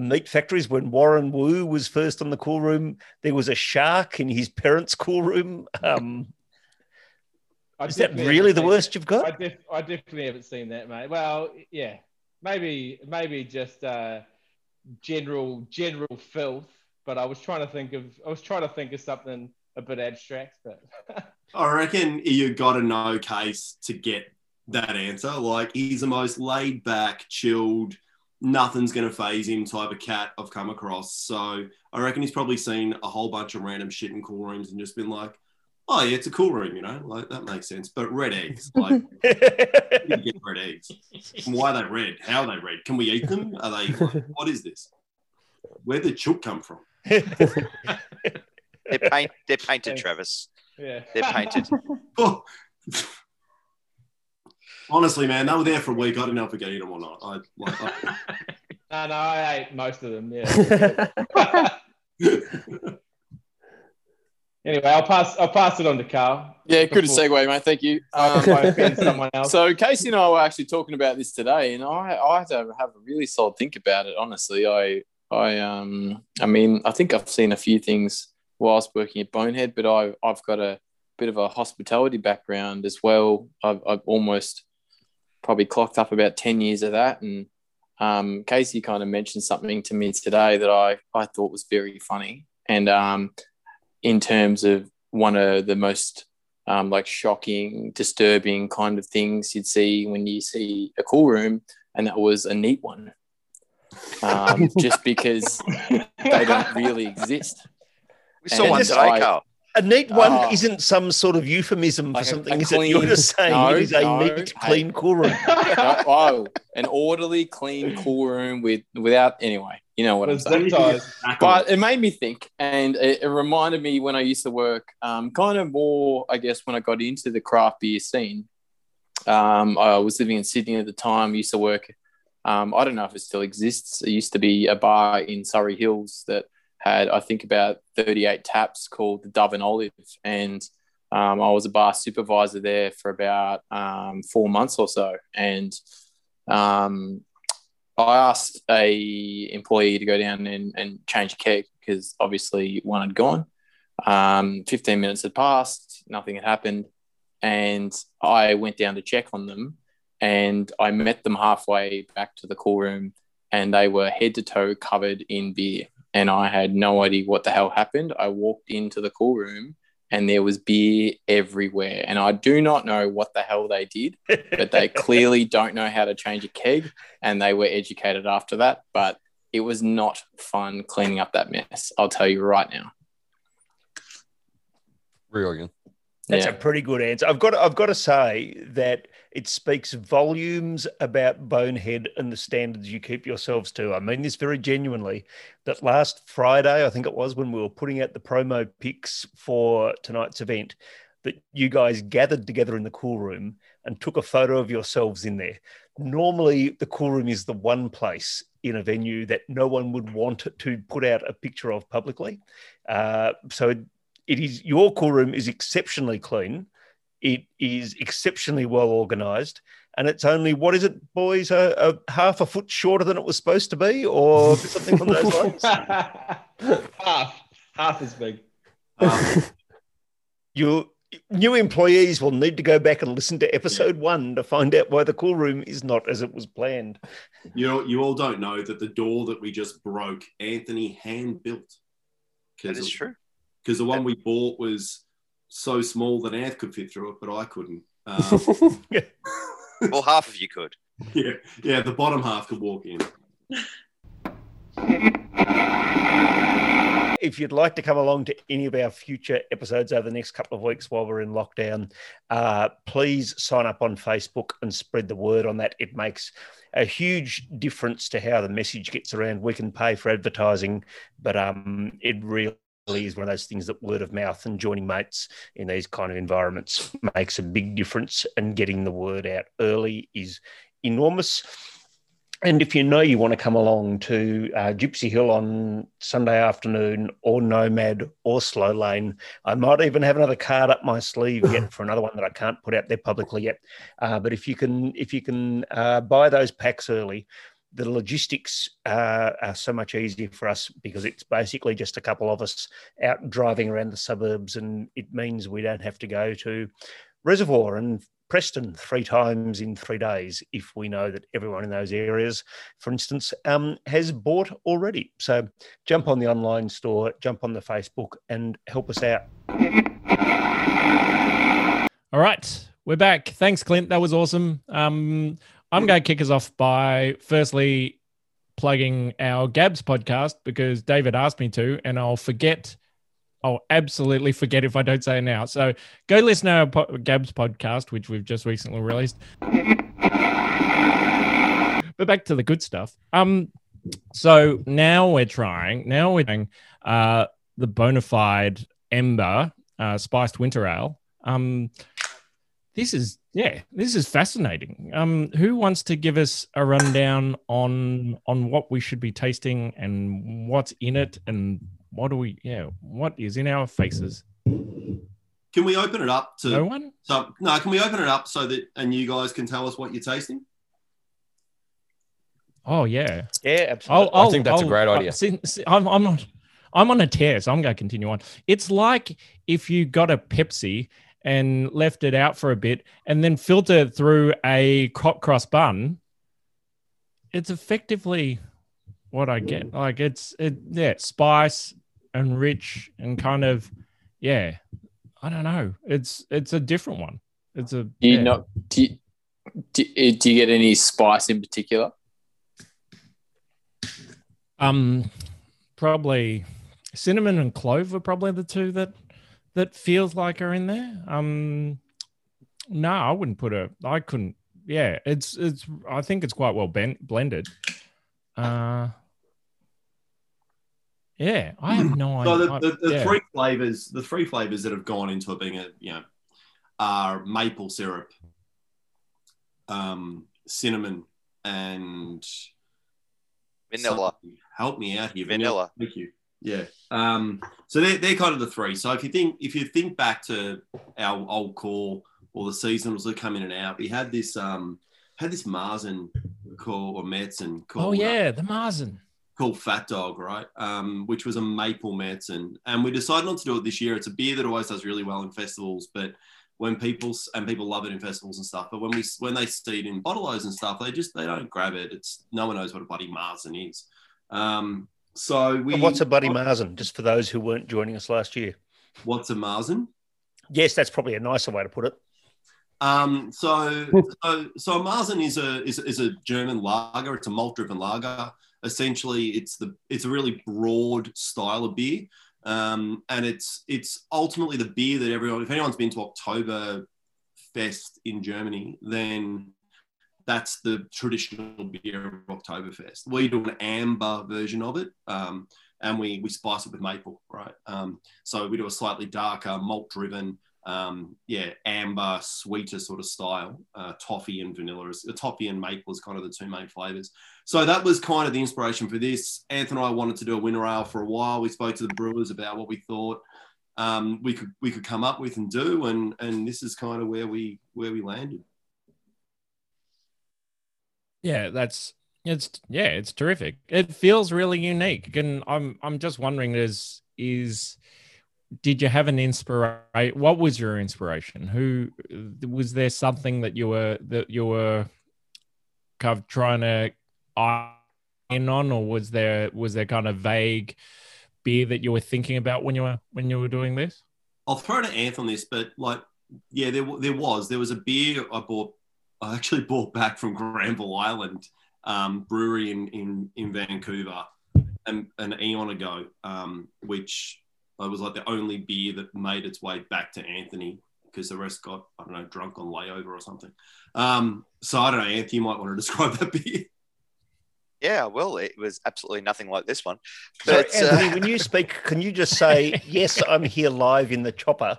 meat factories. When Warren Wu was first on the cool room, there was a shark in his parents' cool room. Is that really the worst you've got? I definitely haven't seen that, mate. Well, yeah, maybe just general filth. But I was trying to think of something a bit abstract. But I reckon you got to know Case to get that answer. Like, he's the most laid back, chilled, nothing's going to phase him type of cat I've come across. So I reckon he's probably seen a whole bunch of random shit in cool rooms and just been like, oh yeah, it's a cool room, you know, like that makes sense. But red eggs, like, you get red eggs. Why are they red? How are they red? Can we eat them? Are they? What is this? Where did chook come from? They're painted, Travis. Yeah, they're painted. Oh. Honestly, man, they were there for a week. I didn't know if we got eat them or not. No, I ate most of them. Yeah. Anyway, I'll pass it on to Carl. Yeah, good segue, mate. Thank you. Someone else. So Casey and I were actually talking about this today, and I had to have a really solid think about it. Honestly, I mean, I think I've seen a few things whilst working at Bonehead, but I've got a bit of a hospitality background as well. I've almost probably clocked up about 10 years of that, and Casey kind of mentioned something to me today that I thought was very funny, and in terms of one of the most like shocking, disturbing kind of things you'd see when you see a cool room, and that was a neat one, just because they don't really exist. We saw one today, Carl. A neat one isn't some sort of euphemism like for something. Is clean, it? You're just saying it is a neat, clean cool room. An orderly, clean cool room without. Anyway, you know what I'm saying. But it made me think, and it reminded me when I used to work, kind of more, I guess, when I got into the craft beer scene. I was living in Sydney at the time. I used to work. I don't know if it still exists. It used to be a bar in Surrey Hills that had, I think, about 38 taps called the Dove and Olive. And I was a bar supervisor there for about 4 months or so. And I asked a employee to go down and change a keg because obviously one had gone. 15 minutes had passed. Nothing had happened. And I went down to check on them. And I met them halfway back to the cool room, and they were head to toe covered in beer. And I had no idea what the hell happened. I walked into the cool room and there was beer everywhere. And I do not know what the hell they did, but they clearly don't know how to change a keg. And they were educated after that. But it was not fun cleaning up that mess. I'll tell you right now. Brilliant. That's a pretty good answer. I've got to say that it speaks volumes about Bonehead and the standards you keep yourselves to. I mean this very genuinely, that last Friday, I think it was, when we were putting out the promo pics for tonight's event, that you guys gathered together in the cool room and took a photo of yourselves in there. Normally, the cool room is the one place in a venue that no one would want to put out a picture of publicly. So it is, your cool room is exceptionally clean. It is exceptionally well organised. And it's only, what is it, boys, a half a foot shorter than it was supposed to be or something on those lines? Half as big. Your new employees will need to go back and listen to episode one to find out why the cool room is not as it was planned. You all don't know that the door that we just broke, Anthony hand-built. That is true. Because the one we bought was so small that Anth could fit through it, but I couldn't. Well, half of you could. Yeah, the bottom half could walk in. If you'd like to come along to any of our future episodes over the next couple of weeks while we're in lockdown, please sign up on Facebook and spread the word on that. It makes a huge difference to how the message gets around. We can pay for advertising, but it really is one of those things that word of mouth and joining mates in these kind of environments makes a big difference, and getting the word out early is enormous. And if you know you want to come along to Gypsy Hill on Sunday afternoon, or Nomad, or Slow Lane, I might even have another card up my sleeve yet for another one that I can't put out there publicly yet. But if you can buy those packs early, the logistics are so much easier for us, because it's basically just a couple of us out driving around the suburbs, and it means we don't have to go to Reservoir and Preston 3 times in 3 days if we know that everyone in those areas, for instance, has bought already. So jump on the online store, jump on the Facebook, and help us out. All right, we're back. Thanks, Clint. That was awesome. I'm going to kick us off by firstly plugging our Gabs podcast, because David asked me to, and I'll absolutely forget if I don't say it now. So go listen to our Gabs podcast, which we've just recently released. But back to the good stuff. So now we're trying the Bona Fide Ember Spiced Winter Ale. This is fascinating. Who wants to give us a rundown on what we should be tasting and what's in it and what is in our faces? Can we open it up to no one? Can we open it up so that, and you guys can tell us what you're tasting? Oh yeah. Yeah, absolutely. I think that's a great idea. I'm on a tear, so I'm going to continue on. It's like if you got a Pepsi and left it out for a bit and then filtered through a hot cross bun. It's effectively what I get. Like it's spice and rich and kind of, yeah, I don't know. It's a different one. It's a, do you yeah. not, do you get any spice in particular? Probably cinnamon and clove are probably the two that feels like are in there. I think it's quite well blended. Yeah, I have no idea. So the three flavors that have gone into it being are maple syrup, cinnamon, and vanilla. Help me out here, vanilla. Thank you. Yeah. So they're kind of the three. So if you think back to our old core or the seasonals that come in and out, we had this Marzen Märzen called. Oh yeah, the Marzen. Called Fat Dog, right? Which was a maple Märzen, and we decided not to do it this year. It's a beer that always does really well in festivals, but when people love it in festivals and stuff, but when they see it in bottle-os and stuff, they don't grab it. It's no one knows what a bloody Marzen is. What's a bloody Marzen? Just for those who weren't joining us last year, what's a Marzen? Yes, that's probably a nicer way to put it. So Marzen is a German lager. It's a malt-driven lager. Essentially, it's a really broad style of beer, and it's ultimately the beer that everyone. If anyone's been to Oktoberfest in Germany, then that's the traditional beer of Oktoberfest. We do an amber version of it, and we spice it with maple, right? So we do a slightly darker malt-driven. Amber, sweeter sort of style, toffee and vanilla. Toffee and maple is kind of the two main flavors. So that was kind of the inspiration for this. Anthony and I wanted to do a winter ale for a while. We spoke to the brewers about what we thought we could come up with and do, and this is kind of where we landed. Yeah, it's terrific. It feels really unique, and I'm just wondering is. Did you have an inspiration? What was your inspiration? Was there something that you were kind of trying to eye in on, or was there kind of vague beer that you were thinking about when you were doing this? I'll throw to Anthony on this, but there was a beer I actually bought back from Granville Island brewery in Vancouver an eon ago, which it was like the only beer that made its way back to Anthony because the rest got, I don't know, drunk on layover or something. So I don't know, Anthony, you might want to describe that beer. Yeah, well, it was absolutely nothing like this one. But sorry, Anthony, when you speak, can you just say, yes, I'm here live in the chopper?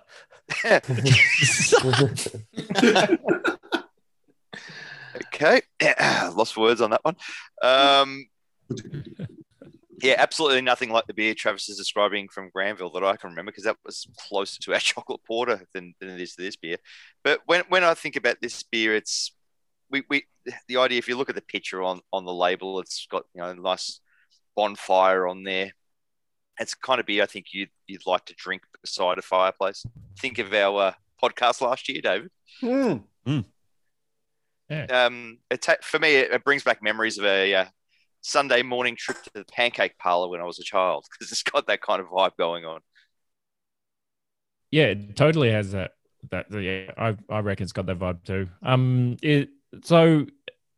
Okay. Lost words on that one. Yeah, absolutely nothing like the beer Travis is describing from Granville that I can remember, because that was closer to our chocolate porter than it is to this beer. But when I think about this beer, it's the idea, if you look at the picture on the label, it's got, you know, a nice bonfire on there. It's the kind of beer I think you'd like to drink beside a fireplace. Think of our podcast last year, David. Mm. Mm. Yeah. For me, it brings back memories of a Sunday morning trip to the pancake parlor when I was a child, because it's got that kind of vibe going on. Yeah, it totally has that. I reckon it's got that vibe too. So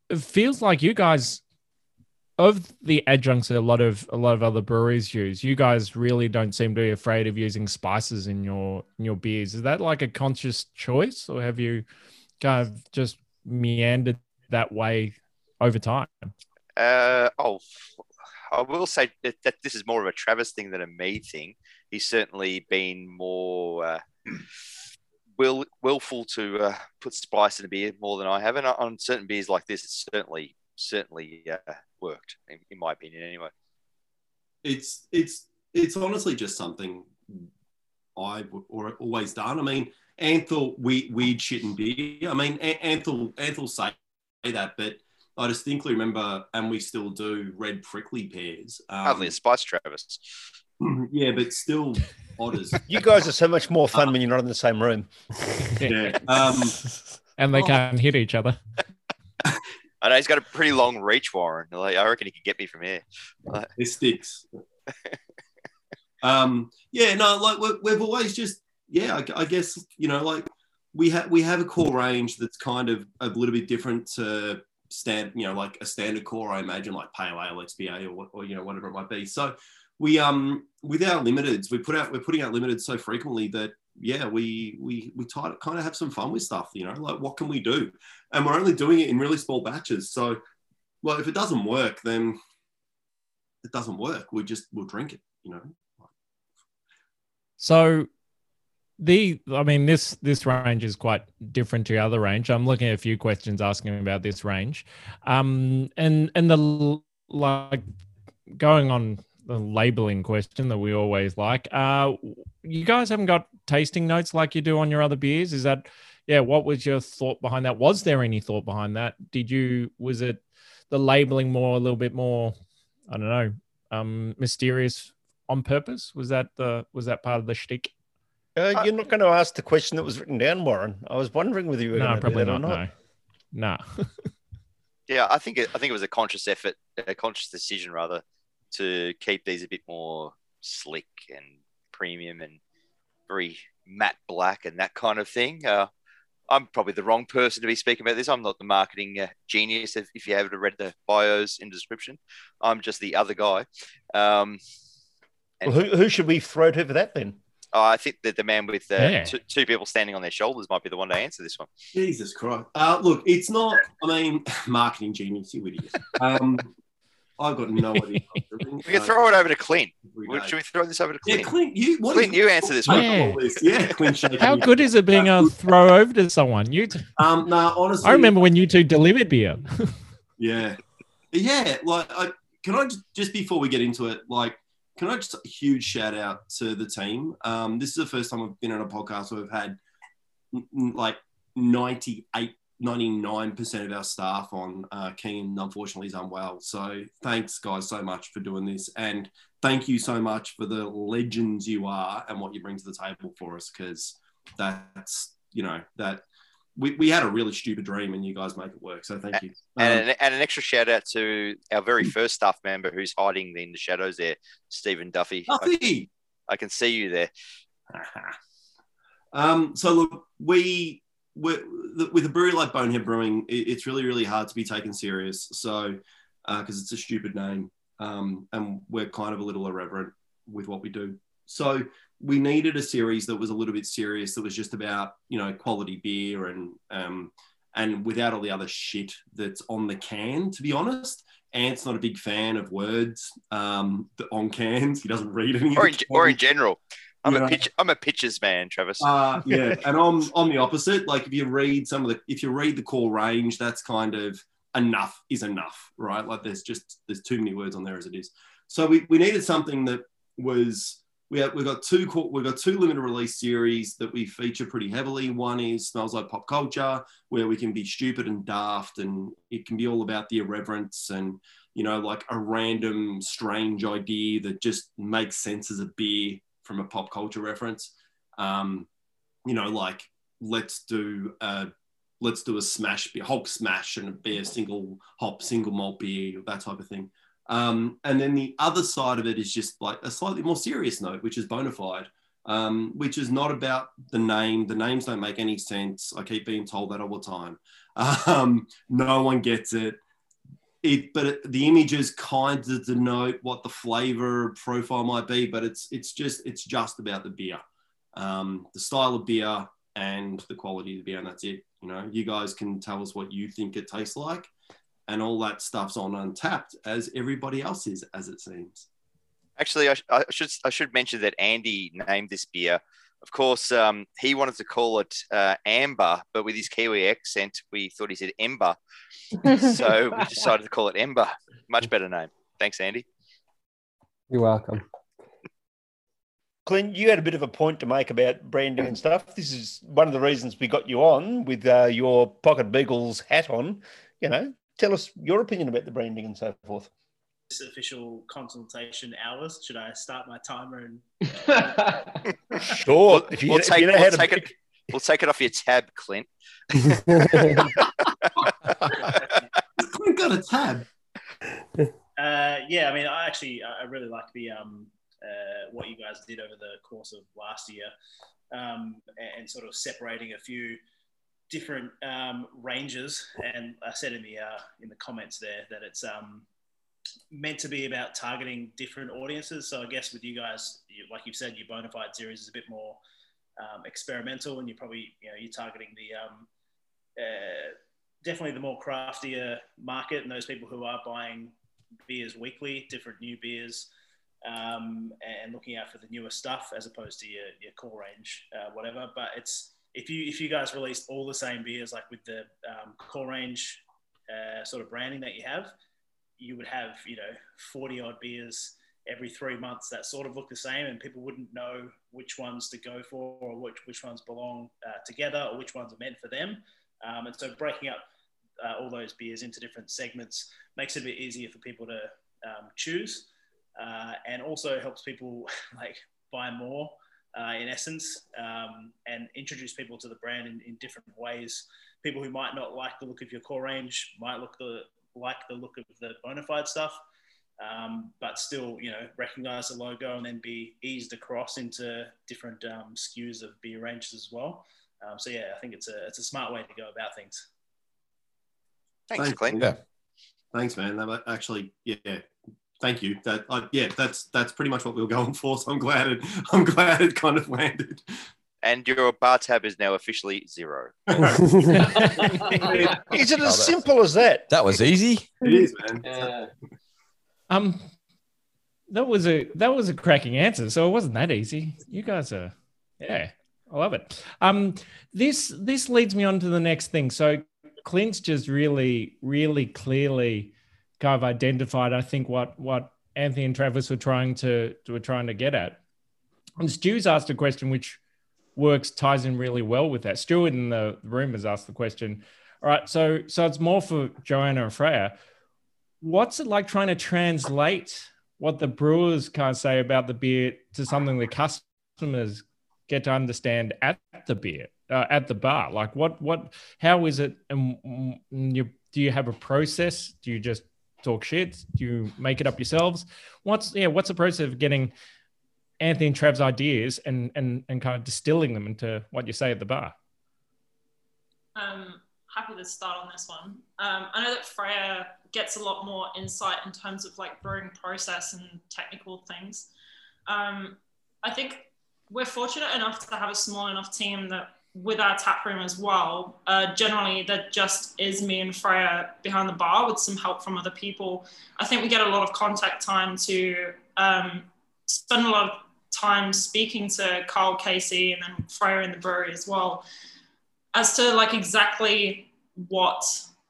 it feels like you guys, of the adjuncts that a lot of other breweries use, you guys really don't seem to be afraid of using spices in your beers. Is that like a conscious choice, or have you kind of just meandered that way over time? I will say that this is more of a Travis thing than a me thing. He's certainly been more willful to put spice in a beer more than I have, and on certain beers like this, it's certainly worked, in my opinion. Anyway, it's honestly just something I've always done. I mean, Anthel, weird shit in beer. I mean, Anthel say that, but I distinctly remember, and we still do, red prickly pears. Hardly a spice, Travis. Yeah, but still otters. You guys are so much more fun when you're not in the same room. Yeah. And they can't hit each other. I know he's got a pretty long reach, Warren. Like, I reckon he can get me from here. It sticks. Yeah, no, like we've always just, yeah, I guess, you know, like we have a core range that's kind of a little bit different to like a standard core, I imagine, like pale ale, XBA, or you know, whatever it might be. So we with our limiteds, we're putting out limiteds so frequently that yeah, we kind of have some fun with stuff, you know, like what can we do? And we're only doing it in really small batches. So, well, if it doesn't work, then it doesn't work. We'll drink it, you know. So this range is quite different to the other range. I'm looking at a few questions asking about this range, and the like going on. The labeling question that we always like. You guys haven't got tasting notes like you do on your other beers. Is that, yeah, what was your thought behind that? Was there any thought behind that? Was it the labeling more, a little bit more, I don't know, mysterious on purpose? Was that part of the shtick? You're not going to ask the question that was written down, Warren. I was wondering whether you were going to do that or not. No. Yeah, I think it was a conscious decision, to keep these a bit more slick and premium and very matte black and that kind of thing. I'm probably the wrong person to be speaking about this. I'm not the marketing genius, if you haven't read the bios in the description. I'm just the other guy. Who should we throw to for that then? I think that the man with two people standing on their shoulders might be the one to answer this one. Jesus Christ. Look, it's not, marketing genius, you idiot. I've got no idea. We can throw it over to Clint. Should we throw this over to Clint? Yeah, Clint, you answer this one. Yeah, Clint. How good is it being a throw over to someone? No, honestly. I remember when you two delivered beer. Yeah. Yeah, like, can I just before we get into it, like, can I just a huge shout out to the team? This is the first time I've been on a podcast where I've had, like, 99% of our staff on. Keen, unfortunately, is unwell. So thanks, guys, so much for doing this. And thank you so much for the legends you are and what you bring to the table for us, because that's, you know, that we had a really stupid dream and you guys make it work. So thank you. And an extra shout out to our very first staff member who's hiding in the shadows there, Stephen Duffy. I can see you there. So look, with a brewery like Bonehead Brewing, it's really, really hard to be taken serious. So, because it's a stupid name, and we're kind of a little irreverent with what we do. So we needed a series that was a little bit serious, that was just about, you know, quality beer and without all the other shit that's on the can, to be honest. Ant's not a big fan of words on cans. He doesn't read anything. Or in general. I'm a pictures man, Travis. Yeah, and I'm the opposite. Like, if you read the core range, that's kind of enough is enough, right? Like, there's too many words on there as it is. So we needed something that was we've got two limited release series that we feature pretty heavily. One is Smells Like Pop Culture, where we can be stupid and daft, and it can be all about the irreverence and, you know, like a random strange idea that just makes sense as a beer from a pop culture reference. You know, like let's do a smash beer, Hulk Smash, and be a single hop, single malt beer, that type of thing. And then the other side of it is just like a slightly more serious note, which is Bona Fide, which is not about the name. The names don't make any sense. I keep being told that all the time. No one gets it. The images kind of denote what the flavor profile might be, but it's just about the beer, the style of beer and the quality of the beer, and that's it. You know, you guys can tell us what you think it tastes like, and all that stuff's on Untappd, as everybody else is, as it seems. Actually, I should mention that Andy named this beer. Of course, he wanted to call it Amber, but with his Kiwi accent, we thought he said Ember. So we decided to call it Ember. Much better name. Thanks, Andy. You're welcome. Clint, you had a bit of a point to make about branding and stuff. This is one of the reasons we got you on with your Pocket Beagles hat on. You know, tell us your opinion about the branding and so forth. This official consultation hours. Should I start my timer? And sure. We'll take it off your tab, Clint. Clint got a tab. Yeah, I mean, I really like the what you guys did over the course of last year, and sort of separating a few different ranges. And I said in the comments there that it's meant to be about targeting different audiences. So I guess with you guys, like you've said, your Bona Fide series is a bit more experimental, and you're probably, you know, you're targeting the definitely the more craftier market and those people who are buying beers weekly, different new beers, and looking out for the newer stuff as opposed to your core range, whatever. But it's if you guys released all the same beers, like with the core range sort of branding that you have, you would have, you know, 40 odd beers every 3 months that sort of look the same, and people wouldn't know which ones to go for, or which ones belong together, or which ones are meant for them. And so breaking up all those beers into different segments makes it a bit easier for people to choose, and also helps people like buy more in essence, and introduce people to the brand in different ways. People who might not like the look of your core range might like the look of the Bona Fide stuff, but still, you know, recognize the logo and then be eased across into different SKUs of beer ranges as well. So yeah, I think it's a smart way to go about things. Thanks, Clint. Yeah. Thanks, man. That actually, yeah. Thank you. That's pretty much what we were going for. So I'm glad it kind of landed. And your bar tab is now officially 0. Is it as simple as that? That was easy. It is, man. That was a cracking answer. So it wasn't that easy. You guys are, yeah, I love it. This leads me on to the next thing. So Clint's just really, really clearly kind of identified, I think, what Anthony and Travis were trying to get at. And Stu's asked a question which ties in really well with that. Stuart in the room has asked the question. All right, so it's more for Joanna and Freya. What's it like trying to translate what the brewers can't say about the beer to something the customers get to understand at the beer, at the bar? Like, how is it? And do you have a process? Do you just talk shit? Do you make it up yourselves? What's the process of getting Anthony and Trav's ideas and kind of distilling them into what you say at the bar? Happy to start on this one. I know that Freya gets a lot more insight in terms of like brewing process and technical things. I think we're fortunate enough to have a small enough team that with our tap room as well, generally that just is me and Freya behind the bar with some help from other people. I think we get a lot of contact time to spend a lot of time speaking to Carl Casey and then Freya in the brewery as well, as to like exactly what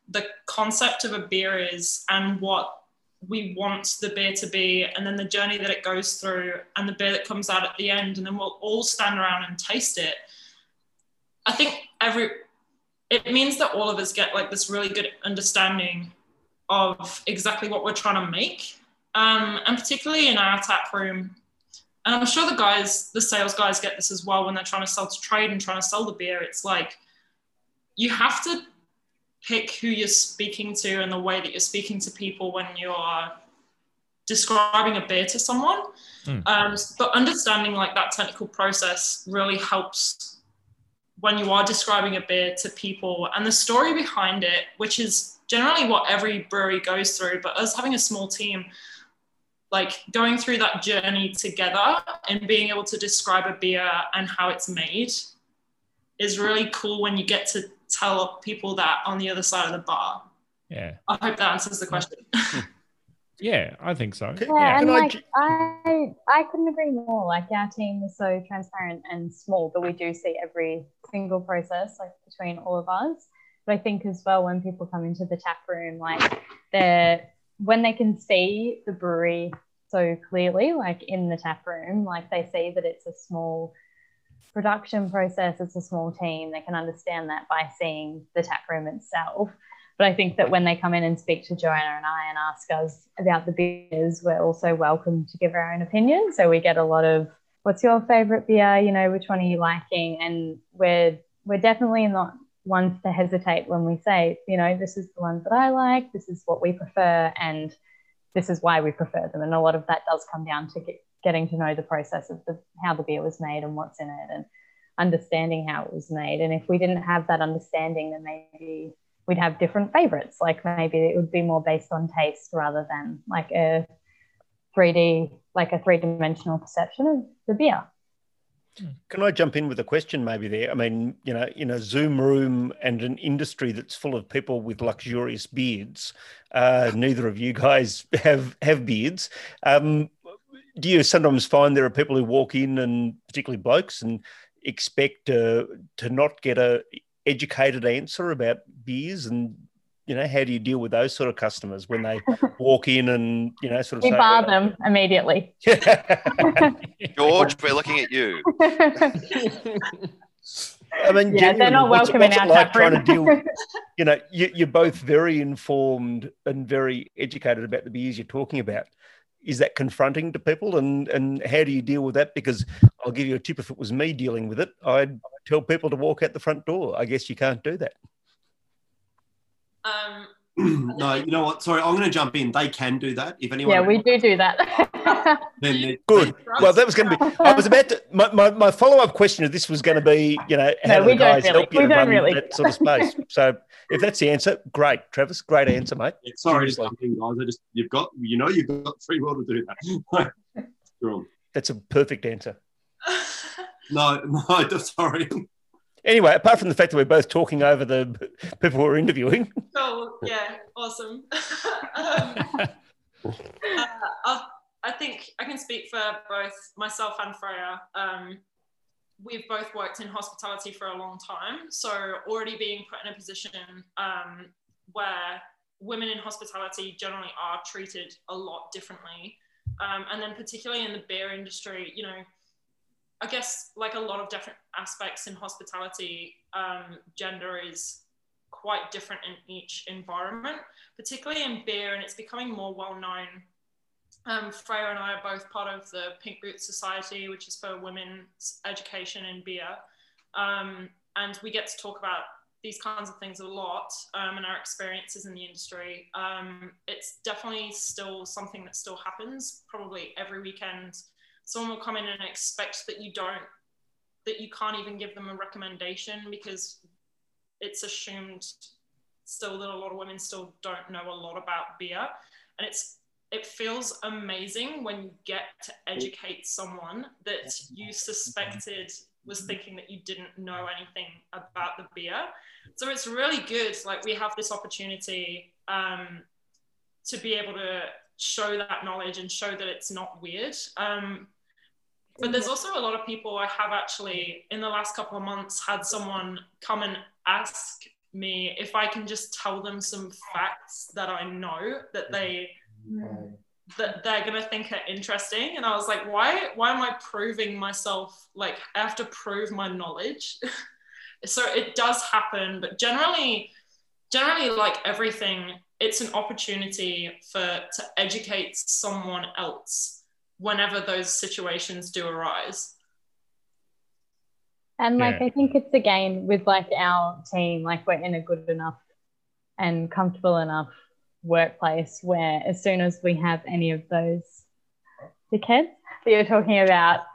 the concept of a beer is and what we want the beer to be, and then the journey that it goes through and the beer that comes out at the end, and then we'll all stand around and taste it. I think it means that all of us get like this really good understanding of exactly what we're trying to make, and particularly in our tap room. And I'm sure the sales guys get this as well when they're trying to sell to trade and trying to sell the beer. It's like, you have to pick who you're speaking to and the way that you're speaking to people when you're describing a beer to someone. But understanding like that technical process really helps when you are describing a beer to people, and the story behind it, which is generally what every brewery goes through, but us having a small team, like going through that journey together and being able to describe a beer and how it's made is really cool when you get to tell people that on the other side of the bar. Yeah. I hope that answers the question. Yeah, I think so. Yeah, and like I couldn't agree more. Like, our team is so transparent and small, but we do see every single process, like, between all of us. But I think as well, when people come into the tap room, like, when they can see the brewery so clearly, like, in the tap room, like, they see that it's a small production process, it's a small team, they can understand that by seeing the tap room itself. But I think that when they come in and speak to Joanna and I and ask us about the beers, we're also welcome to give our own opinion. So we get a lot of, what's your favourite beer? You know, which one are you liking? And we're definitely not ones to hesitate when we say, you know, this is the one that I like, this is what we prefer, and this is why we prefer them. And a lot of that does come down to getting to know the process of how the beer was made and what's in it, and understanding how it was made. And if we didn't have that understanding, then maybe we'd have different favorites. Like, maybe it would be more based on taste rather than like a 3D, like a three-dimensional perception of the beer. Can I jump in with a question maybe there? I mean, you know, in a Zoom room and an industry that's full of people with luxurious beards, neither of you guys have beards. Do you sometimes find there are people who walk in, and particularly blokes, and expect to not get a educated answer about beers? And, you know, how do you deal with those sort of customers when they walk in and, you know, sort of say, bar them immediately. George, we're looking at you. I mean, yeah, they're not welcome in our tap room. You know, you're both very informed and very educated about the beers you're talking about. Is that confronting to people, and how do you deal with that? Because I'll give you a tip, if it was me dealing with it, I'd tell people to walk out the front door. I guess you can't do that. No, you know what? Sorry, I'm going to jump in. They can do that. If anyone, yeah, we do that. Good. Well, that was going to be. I was about to. My follow up question to this was going to be, you know, how do guys help you run that sort of space? So, if that's the answer, great, Travis. Great answer, mate. Yeah, sorry, just jump in, guys. You've got free will to do that. That's a perfect answer. No, sorry. Anyway, apart from the fact that we're both talking over the people we're interviewing. Oh, yeah, awesome. I think I can speak for both myself and Freya. We've both worked in hospitality for a long time, so already being put in a position where women in hospitality generally are treated a lot differently. And then particularly in the beer industry, you know, I guess like a lot of different aspects in hospitality, gender is quite different in each environment, particularly in beer, and it's becoming more well-known. Freya and I are both part of the Pink Boots Society, which is for women's education in beer. And we get to talk about these kinds of things a lot, and our experiences in the industry. It's definitely still something that still happens probably every weekend. Someone will come in and expect that you can't even give them a recommendation, because it's assumed still that a lot of women still don't know a lot about beer. And it feels amazing when you get to educate someone that you suspected was thinking that you didn't know anything about the beer. So it's really good. Like, we have this opportunity to be able to show that knowledge and show that it's not weird. But there's also a lot of people. I have actually, in the last couple of months, had someone come and ask me if I can just tell them some facts that I know that they're gonna think are interesting. And I was like, why am I proving myself? Like, I have to prove my knowledge. So it does happen, but generally, like everything, it's an opportunity to educate someone else whenever those situations do arise. And like, I think it's, again, with like our team, like, we're in a good enough and comfortable enough workplace where as soon as we have any of those dickheads that you're talking about,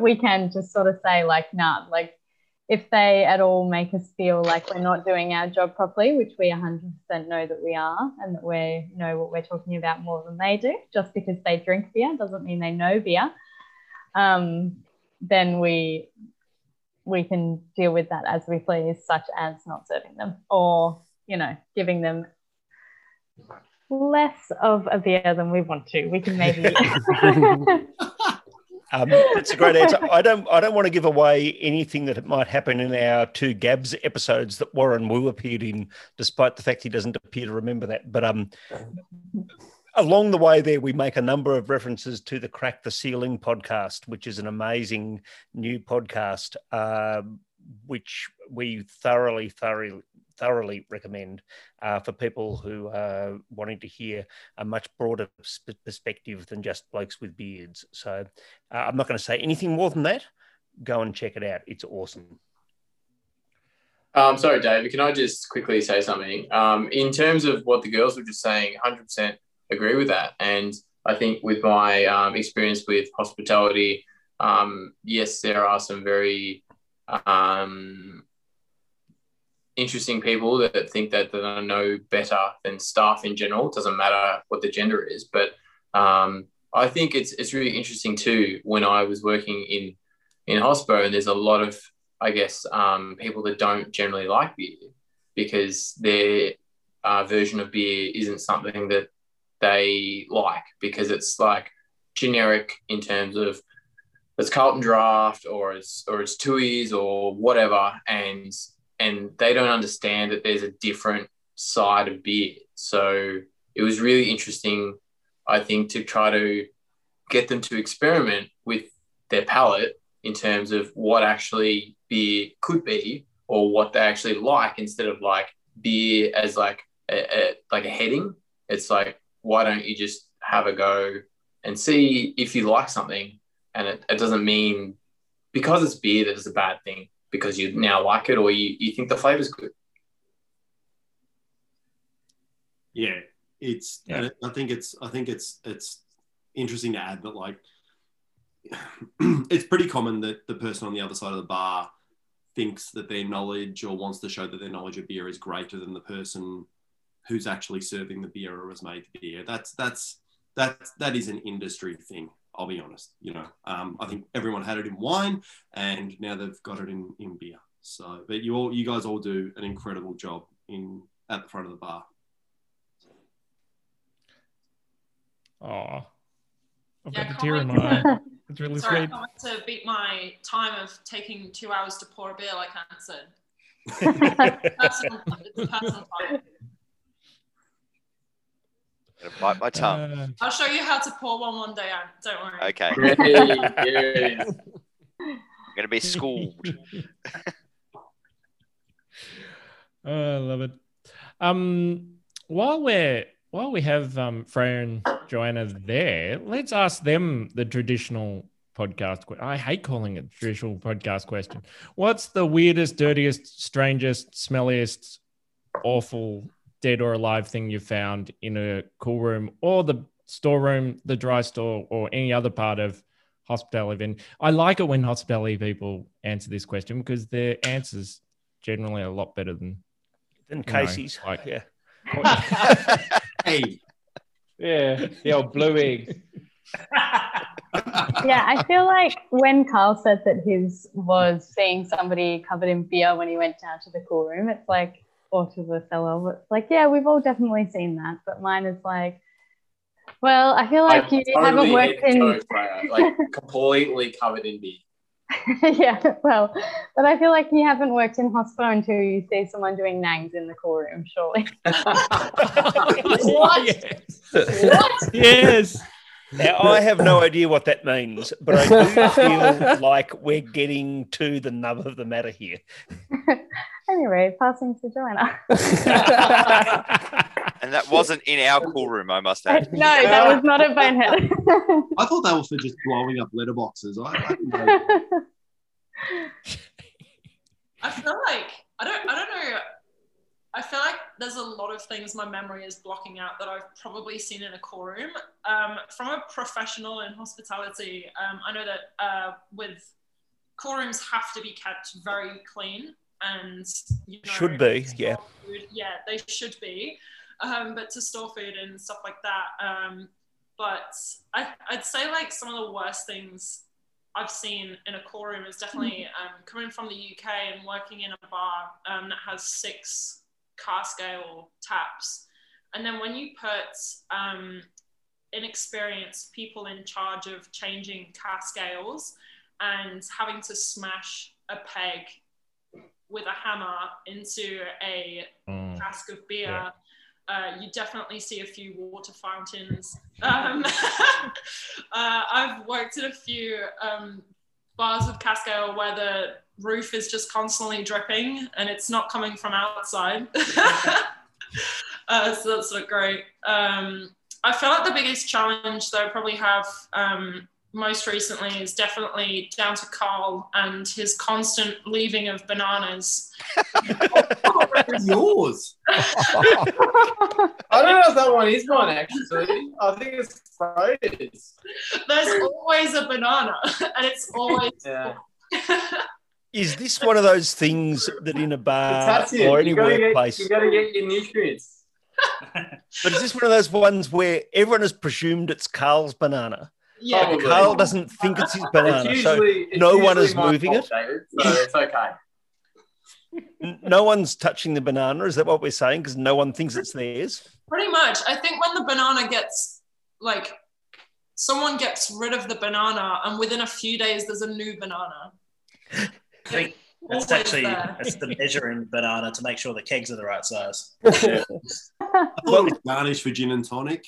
we can just sort of say like, nah, like if they at all make us feel like we're not doing our job properly, which we 100% know that we are, and that we know what we're talking about more than they do, just because they drink beer doesn't mean they know beer, then we can deal with that as we please, such as not serving them or, you know, giving them less of a beer than we want to. We can maybe that's a great answer. I don't want to give away anything that might happen in our two Gabs episodes that Warren Wu appeared in, despite the fact he doesn't appear to remember that. But along the way there, we make a number of references to the Crack the Ceiling podcast, which is an amazing new podcast, which we thoroughly recommend for people who are wanting to hear a much broader perspective than just blokes with beards. So I'm not going to say anything more than that. Go and check it out. It's awesome. Sorry, David, can I just quickly say something? In terms of what the girls were just saying, 100% agree with that. And I think with my experience with hospitality, yes, there are some very... interesting people that think that I know better than staff in general. It doesn't matter what the gender is, but I think it's really interesting too. When I was working in hospo, and there's a lot of, I guess, people that don't generally like beer because their version of beer isn't something that they like, because it's like generic in terms of it's Carlton Draft or it's Tui's or whatever, and they don't understand that there's a different side of beer. So it was really interesting, I think, to try to get them to experiment with their palate in terms of what actually beer could be or what they actually like, instead of like beer as like a heading. It's like, why don't you just have a go and see if you like something? And it doesn't mean because it's beer that it's a bad thing, because you now like it or you think the flavour's good. Yeah, it's. Yeah. And I think it's interesting to add that, like, it's pretty common that the person on the other side of the bar thinks that their knowledge, or wants to show that their knowledge of beer, is greater than the person who's actually serving the beer or has made the beer. That is an industry thing. I'll be honest, you know, I think everyone had it in wine, and now they've got it in beer. So, but you guys all do an incredible job at the front of the bar. Oh, I've got a tear in my eye. It's really sorry, sweet. I want to beat my time of taking 2 hours to pour a beer, like Hans said. It's a personal time. My tongue. I'll show you how to pour one day, Anne. Don't worry. Okay. Yes. I'm going to be schooled. I love it. While we have Freya and Joanna there, let's ask them the traditional podcast question. I hate calling it traditional podcast question. What's the weirdest, dirtiest, strangest, smelliest, awful, dead or alive thing you found in a cool room, or the storeroom, the dry store, or any other part of hospitality? And I like it when hospitality people answer this question, because their answers generally are a lot better than Casey's. Know, like, yeah. Hey. Yeah, the old blue egg. Yeah, I feel like when Carl said that his was seeing somebody covered in beer when he went down to the cool room, it's like, or to the cellar, it's like, yeah, we've all definitely seen that. But mine is like, well, I feel like you totally haven't worked in... like completely covered in beer. Yeah, well, but I feel like you haven't worked in hospital until you see someone doing nangs in the cool room, surely. What? Yes. What? Yes. Now, I have no idea what that means, but I do feel like we're getting to the nub of the matter here. Anyway, passing to Joanna. And that wasn't in our cool room, I must add. No, that was not at Bonehead. I thought that was for just blowing up letterboxes. I feel like, I don't know, I feel like there's a lot of things my memory is blocking out that I've probably seen in a cool room. From a professional in hospitality, I know that with cool rooms have to be kept very clean and, you know, should be, yeah. Food. Yeah, they should be. But to store food and stuff like that. But I'd say like some of the worst things I've seen in a cool room is definitely coming from the UK and working in a bar that has 6 car scale taps. And then when you put inexperienced people in charge of changing car scales and having to smash a peg with a hammer into a cask of beer, yeah. You definitely see a few water fountains. I've worked at a few bars of Cascale where the roof is just constantly dripping and it's not coming from outside. So that's not great. I feel like the biggest challenge that I probably have most recently is definitely down to Carl and his constant leaving of bananas. Yours. I don't know if that one is mine, actually. I think it's Freya's. There's always a banana, and it's always... Yeah. Is this one of those things that in a bar or any workplace... You've got to get your nutrients. But is this one of those ones where everyone has presumed it's Carl's banana? Yeah, but Carl doesn't think it's his banana, so no one is moving it. David, so it's okay. No one's touching the banana. Is that what we're saying? Because no one thinks it's theirs. Pretty much. I think when the banana gets, like, someone gets rid of the banana, and within a few days, there's a new banana. I think that's actually that's the measuring banana to make sure the kegs are the right size. Yeah. Well, garnish for gin and tonic.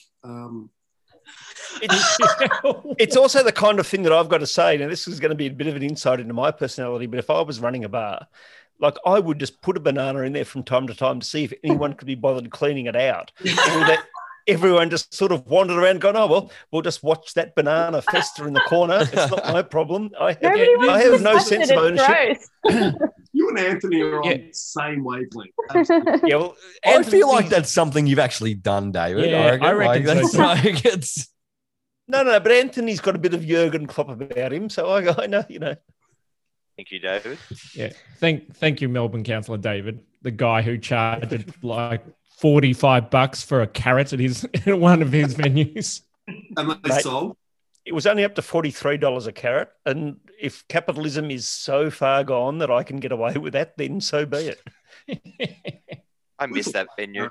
It's also the kind of thing that I've got to say. Now, this is going to be a bit of an insight into my personality, but if I was running a bar, like, I would just put a banana in there from time to time to see if anyone could be bothered cleaning it out. Everyone just sort of wandered around going, oh, well, we'll just watch that banana fester in the corner. It's not my problem. I have no sense of ownership. You and Anthony are on the same wavelength. Yeah, well, I feel like that's something you've actually done, David. Yeah, I reckon like, that's like it's... No, but Anthony's got a bit of Jurgen Klopp about him, so I know, you know. Thank you, David. Yeah, thank you, Melbourne Councillor David, the guy who charged like $45 for a carrot at one of his venues. And they sold. It was only up to $43 a carrot, and if capitalism is so far gone that I can get away with that, then so be it. I miss that venue.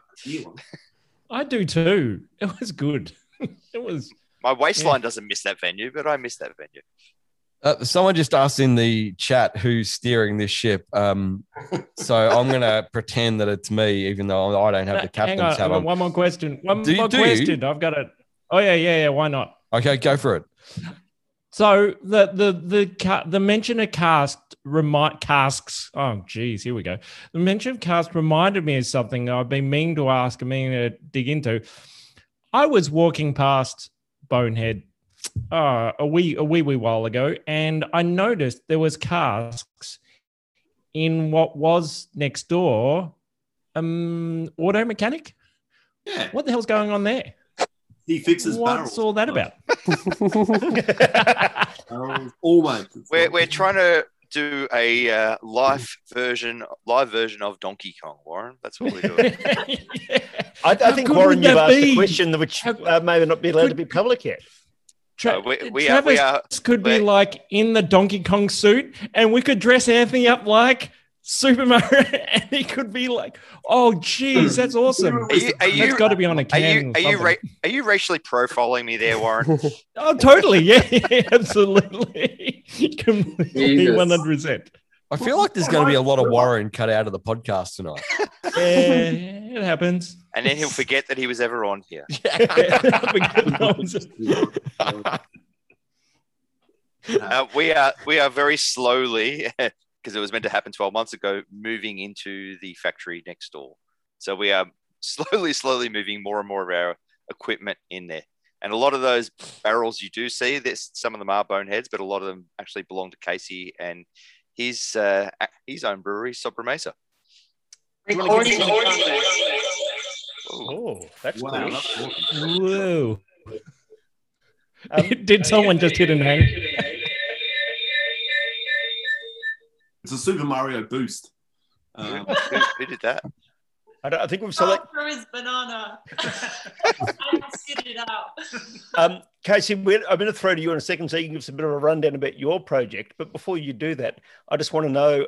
I do too. It was good. It was. My waistline doesn't miss that venue, but I miss that venue. Someone just asked in the chat who's steering this ship. So I'm going to pretend that it's me, even though I don't have the captain's hat on. One more question. One more question. I've got it. Oh, yeah. Why not? Okay, go for it. So the mention of casks. Oh, geez, here we go. The mention of cask reminded me of something I've been meaning to ask and meaning to dig into. I was walking past Bonehead a wee while ago, and I noticed there was casks in what was next door, auto mechanic. Yeah, what the hell's going on there? He fixes barrels. What's all that about? Always. We're trying to do a live version of Donkey Kong, Warren. That's what we're doing. I think, Warren, you've asked a question which may not be allowed to be public yet. Travis could be like in the Donkey Kong suit, and we could dress Anthony up like Super Mario, and he could be like, "Oh, geez, that's awesome." That's got to be on a can. Are you racially profiling me there, Warren? Oh, totally. Yeah, absolutely. Completely, 100%. I feel like there's going to be a lot of Warren cut out of the podcast tonight. Yeah, it happens. And then he'll forget that he was ever on here. We are very slowly, because it was meant to happen 12 months ago, moving into the factory next door. So we are slowly moving more and more of our equipment in there. And a lot of those barrels you do see, some of them are Boneheads, but a lot of them actually belong to Casey and his own brewery, Sobremesa. Oh, that's cool. Whoa. Did someone just hit a name? It's a Super Mario boost. Who did that? I think we've selected. After his banana. I spit it out. Casey, I'm going to throw to you in a second so you can give us a bit of a rundown about your project. But before you do that, I just want to know,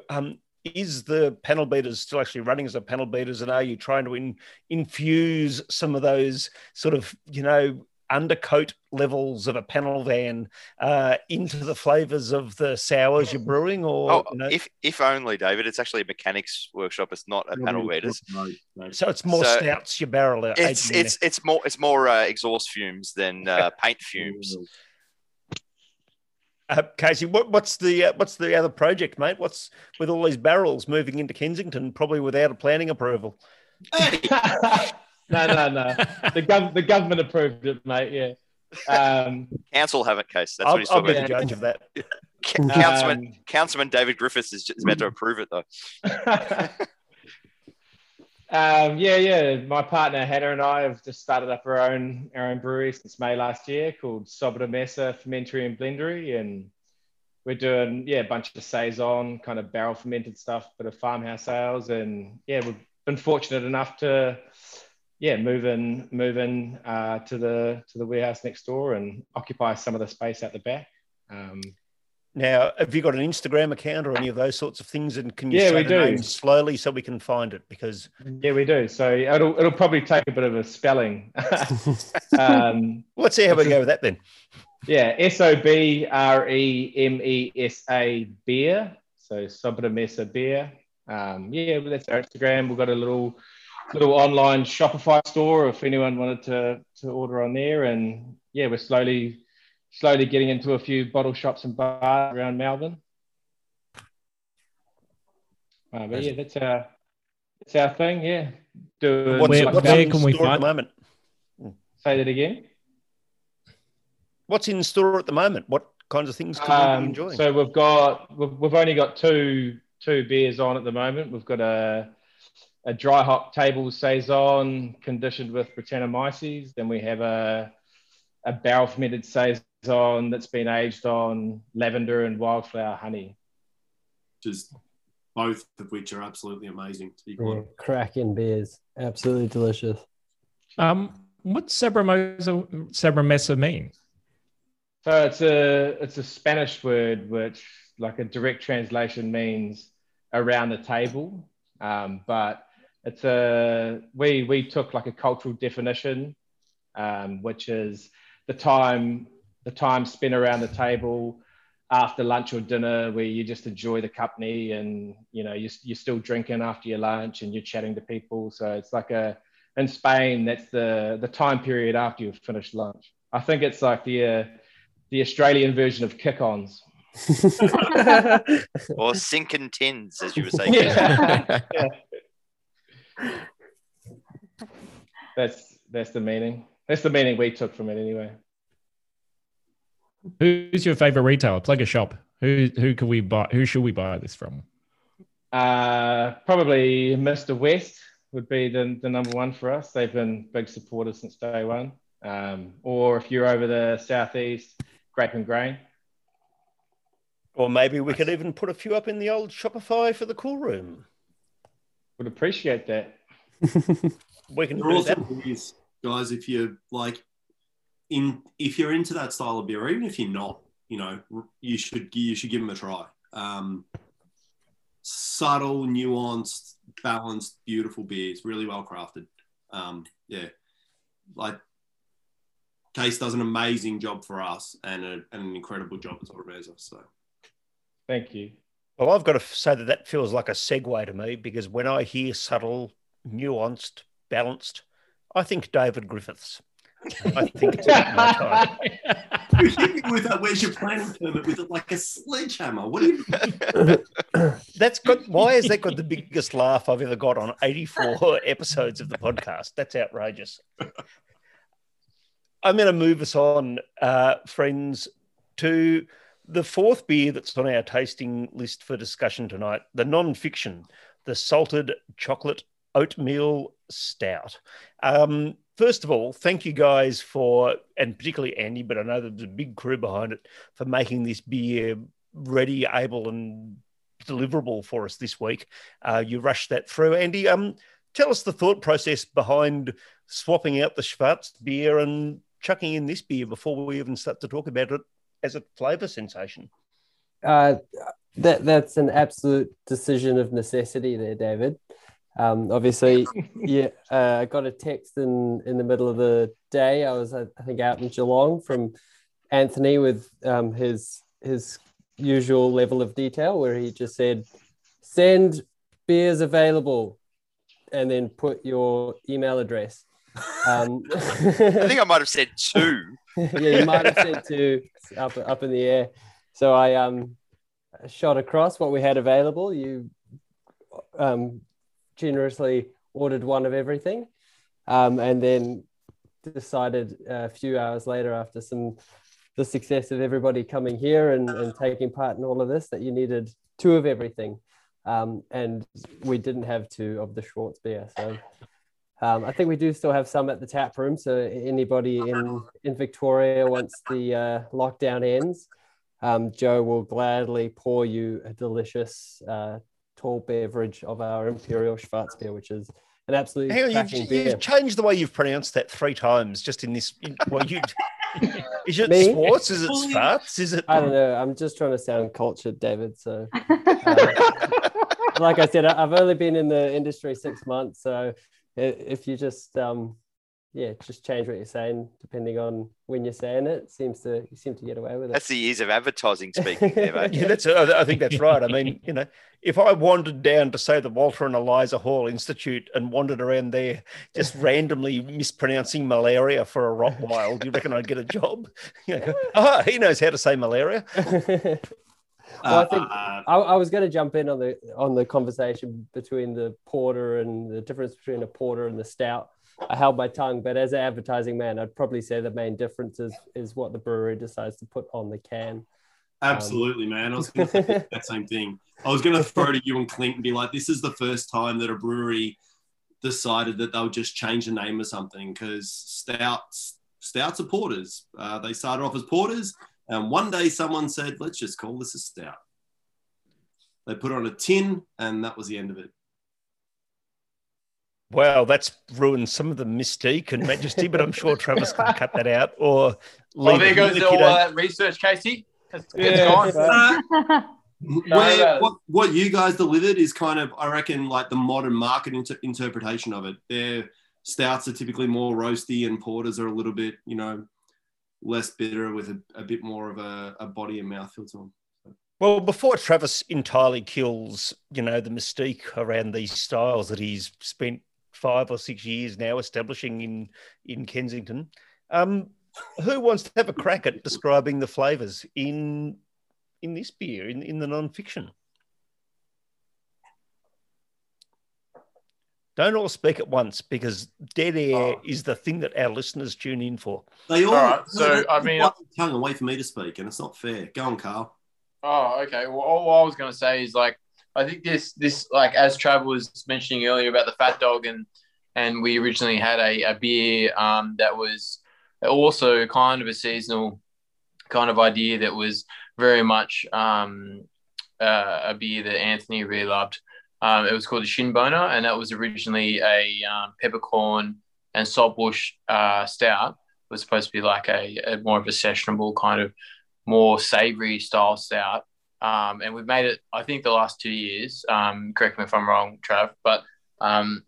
is the panel beaters still actually running as a panel beaters, and are you trying to infuse some of those sort of, undercoat levels of a panel van into the flavours of the sours you're brewing? If only, David. It's actually a mechanics workshop. It's not a panel beaters. No. So it's more stouts you barrel out. It's more exhaust fumes than paint fumes. Casey, what's the other project, mate? What's with all these barrels moving into Kensington, probably without a planning approval? No. The government approved it, mate. Yeah. Council haven't, Case. That's what he's talking about. I'll be the judge of that. Councilman David Griffiths is meant to approve it, though. My partner Hannah and I have just started up our own brewery since May last year, called Sobremesa Fermentary and Blendery, and we're doing a bunch of saison kind of barrel fermented stuff, bit of farmhouse ales, and we've been fortunate enough to. Move in to the warehouse next door and occupy some of the space out the back. Now, have you got an Instagram account or any of those sorts of things? And can you say the name slowly so we can find it? Because we do. So it'll probably take a bit of a spelling. Let's see how we go with that then. Yeah, Sobremesa beer. So Sobremesa beer. That's our Instagram. We've got a little online Shopify store if anyone wanted to order on there, and we're slowly getting into a few bottle shops and bars around Melbourne. That's our thing. Where can we find at the moment? Say that again. What's in store at the moment? What kinds of things can we be enjoying? So we've only got two beers on at the moment. We've got a dry hop table saison conditioned with Brettanomyces. Then we have a barrel fermented saison that's been aged on lavender and wildflower honey. Just both of which are absolutely amazing. Cracking beers, absolutely delicious. What's Sobremesa mean? So it's a Spanish word which, like a direct translation, means around the table, but. It's we took like a cultural definition, which is the time spent around the table after lunch or dinner, where you just enjoy the company and you're still drinking after your lunch and you're chatting to people. So it's like in Spain that's the time period after you've finished lunch. I think it's like the Australian version of kick-ons. Or sinking tins, as you were saying. Yeah. That's the meaning. That's the meaning we took from it, anyway. Who's your favorite retailer? Plug a shop. Who can we buy? Who should we buy this from? Probably Mr. West would be the number one for us. They've been big supporters since day one. Or if you're over the southeast, Grape and Grain. Or maybe we could even put a few up in the old Shopify for the cool room. Would appreciate that. We can do that. Guys, if you like if you're into that style of beer, or even if you're not, you know, you should give them a try. Subtle, nuanced, balanced, beautiful beers, really well crafted. Yeah, like Case does an amazing job for us and an incredible job at Sobremesa. So, thank you. Well, I've got to say that that feels like a segue to me, because when I hear subtle, nuanced, balanced, I think David Griffiths. I think it's about my time. You hit me with that "where's your planning permit" with it like a sledgehammer. What are you? That's got. Why has that got the biggest laugh I've ever got on 84 episodes of the podcast? That's outrageous. I'm going to move us on, friends, to the fourth beer that's on our tasting list for discussion tonight, the Nonfiction, the Salted Chocolate Oatmeal Stout. First of all, thank you guys for, and particularly Andy, but I know there's a big crew behind it, for making this beer ready, able and deliverable for us this week. You rushed that through. Andy, tell us the thought process behind swapping out the Schwarz beer and chucking in this beer before we even start to talk about it as a flavour sensation. That's an absolute decision of necessity there, David. Obviously, yeah, I got a text in the middle of the day. I was, I think, out in Geelong from Anthony with his usual level of detail, where he just said, "Send beers available," and then put your email address. I think I might have said two. Yeah, you might have said two. Up in the air. So I shot across what we had available. You generously ordered one of everything, and then decided a few hours later, after the success of everybody coming here and taking part in all of this, that you needed two of everything, and we didn't have two of the Schwarz beer. So I think we do still have some at the tap room, so anybody in Victoria, once the lockdown ends, Joe will gladly pour you a delicious tall beverage of our Imperial Schwarz beer, which is an absolute cracking beer. You've changed the way you've pronounced that three times just in this. Well, you is it Schwarz? Is it Schwarz? Is it? I don't know. I'm just trying to sound cultured, David. So, like I said, I've only been in the industry 6 months, so if you just just change what you're saying depending on when you're saying it, you seem to get away with it. That's the years of advertising speaking there, mate. Yeah, I think that's right. I mean, you know, if I wandered down to, say, the Walter and Eliza Hall Institute and wandered around there just randomly mispronouncing malaria for a Rottweil, do you reckon I'd get a job? You know, he knows how to say malaria. Well, I think I was going to jump in on the conversation between the porter and the difference between a porter and the stout. I held my tongue, but as an advertising man, I'd probably say the main difference is what the brewery decides to put on the can. Absolutely, man. I was going to say that same thing. I was going to throw to you and Clint and be like, this is the first time that a brewery decided that they'll just change the name of something, because stouts are porters. They started off as porters, and one day someone said, let's just call this a stout. They put on a tin, and that was the end of it. Wow, that's ruined some of the mystique and majesty, but I'm sure Travis can cut that out. Or there goes all that research, Casey. It's gone. What you guys delivered is kind of, I reckon, like the modern market interpretation of it. Their stouts are typically more roasty, and porters are a little bit, you know, less bitter with a bit more of a body and mouthfeel to them. Well, before Travis entirely kills, you know, the mystique around these styles that he's spent 5 or 6 years now establishing in Kensington. Who wants to have a crack at describing the flavours in this beer, in the Nonfiction? Don't all speak at once, because dead air is the thing that our listeners tune in for. They all right, so I mean, tongue away for me to speak, and it's not fair. Go on, Carl. Oh, okay. Well, all I was going to say is, like, I think this like, as Trav was mentioning earlier about the Fat Dog, and we originally had a beer that was also kind of a seasonal kind of idea that was very much a beer that Anthony really loved. It was called the Shinboner, and that was originally a peppercorn and saltbush stout. was supposed to be like a more of a sessionable kind of more savory style stout. And we've made it, I think, the last 2 years. Correct me if I'm wrong, Trav, but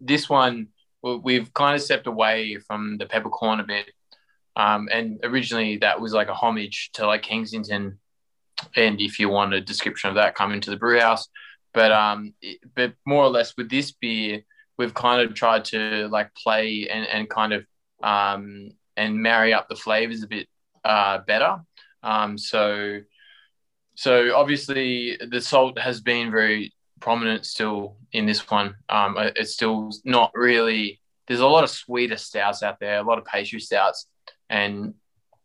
this one we've kind of stepped away from the peppercorn a bit. And originally that was like a homage to like Kensington. And if you want a description of that, come into the brew house. But more or less with this beer, we've kind of tried to like play and kind of and marry up the flavors a bit better. So obviously the salt has been very prominent still in this one. It's still not really, there's a lot of sweeter stouts out there, a lot of pastry stouts. And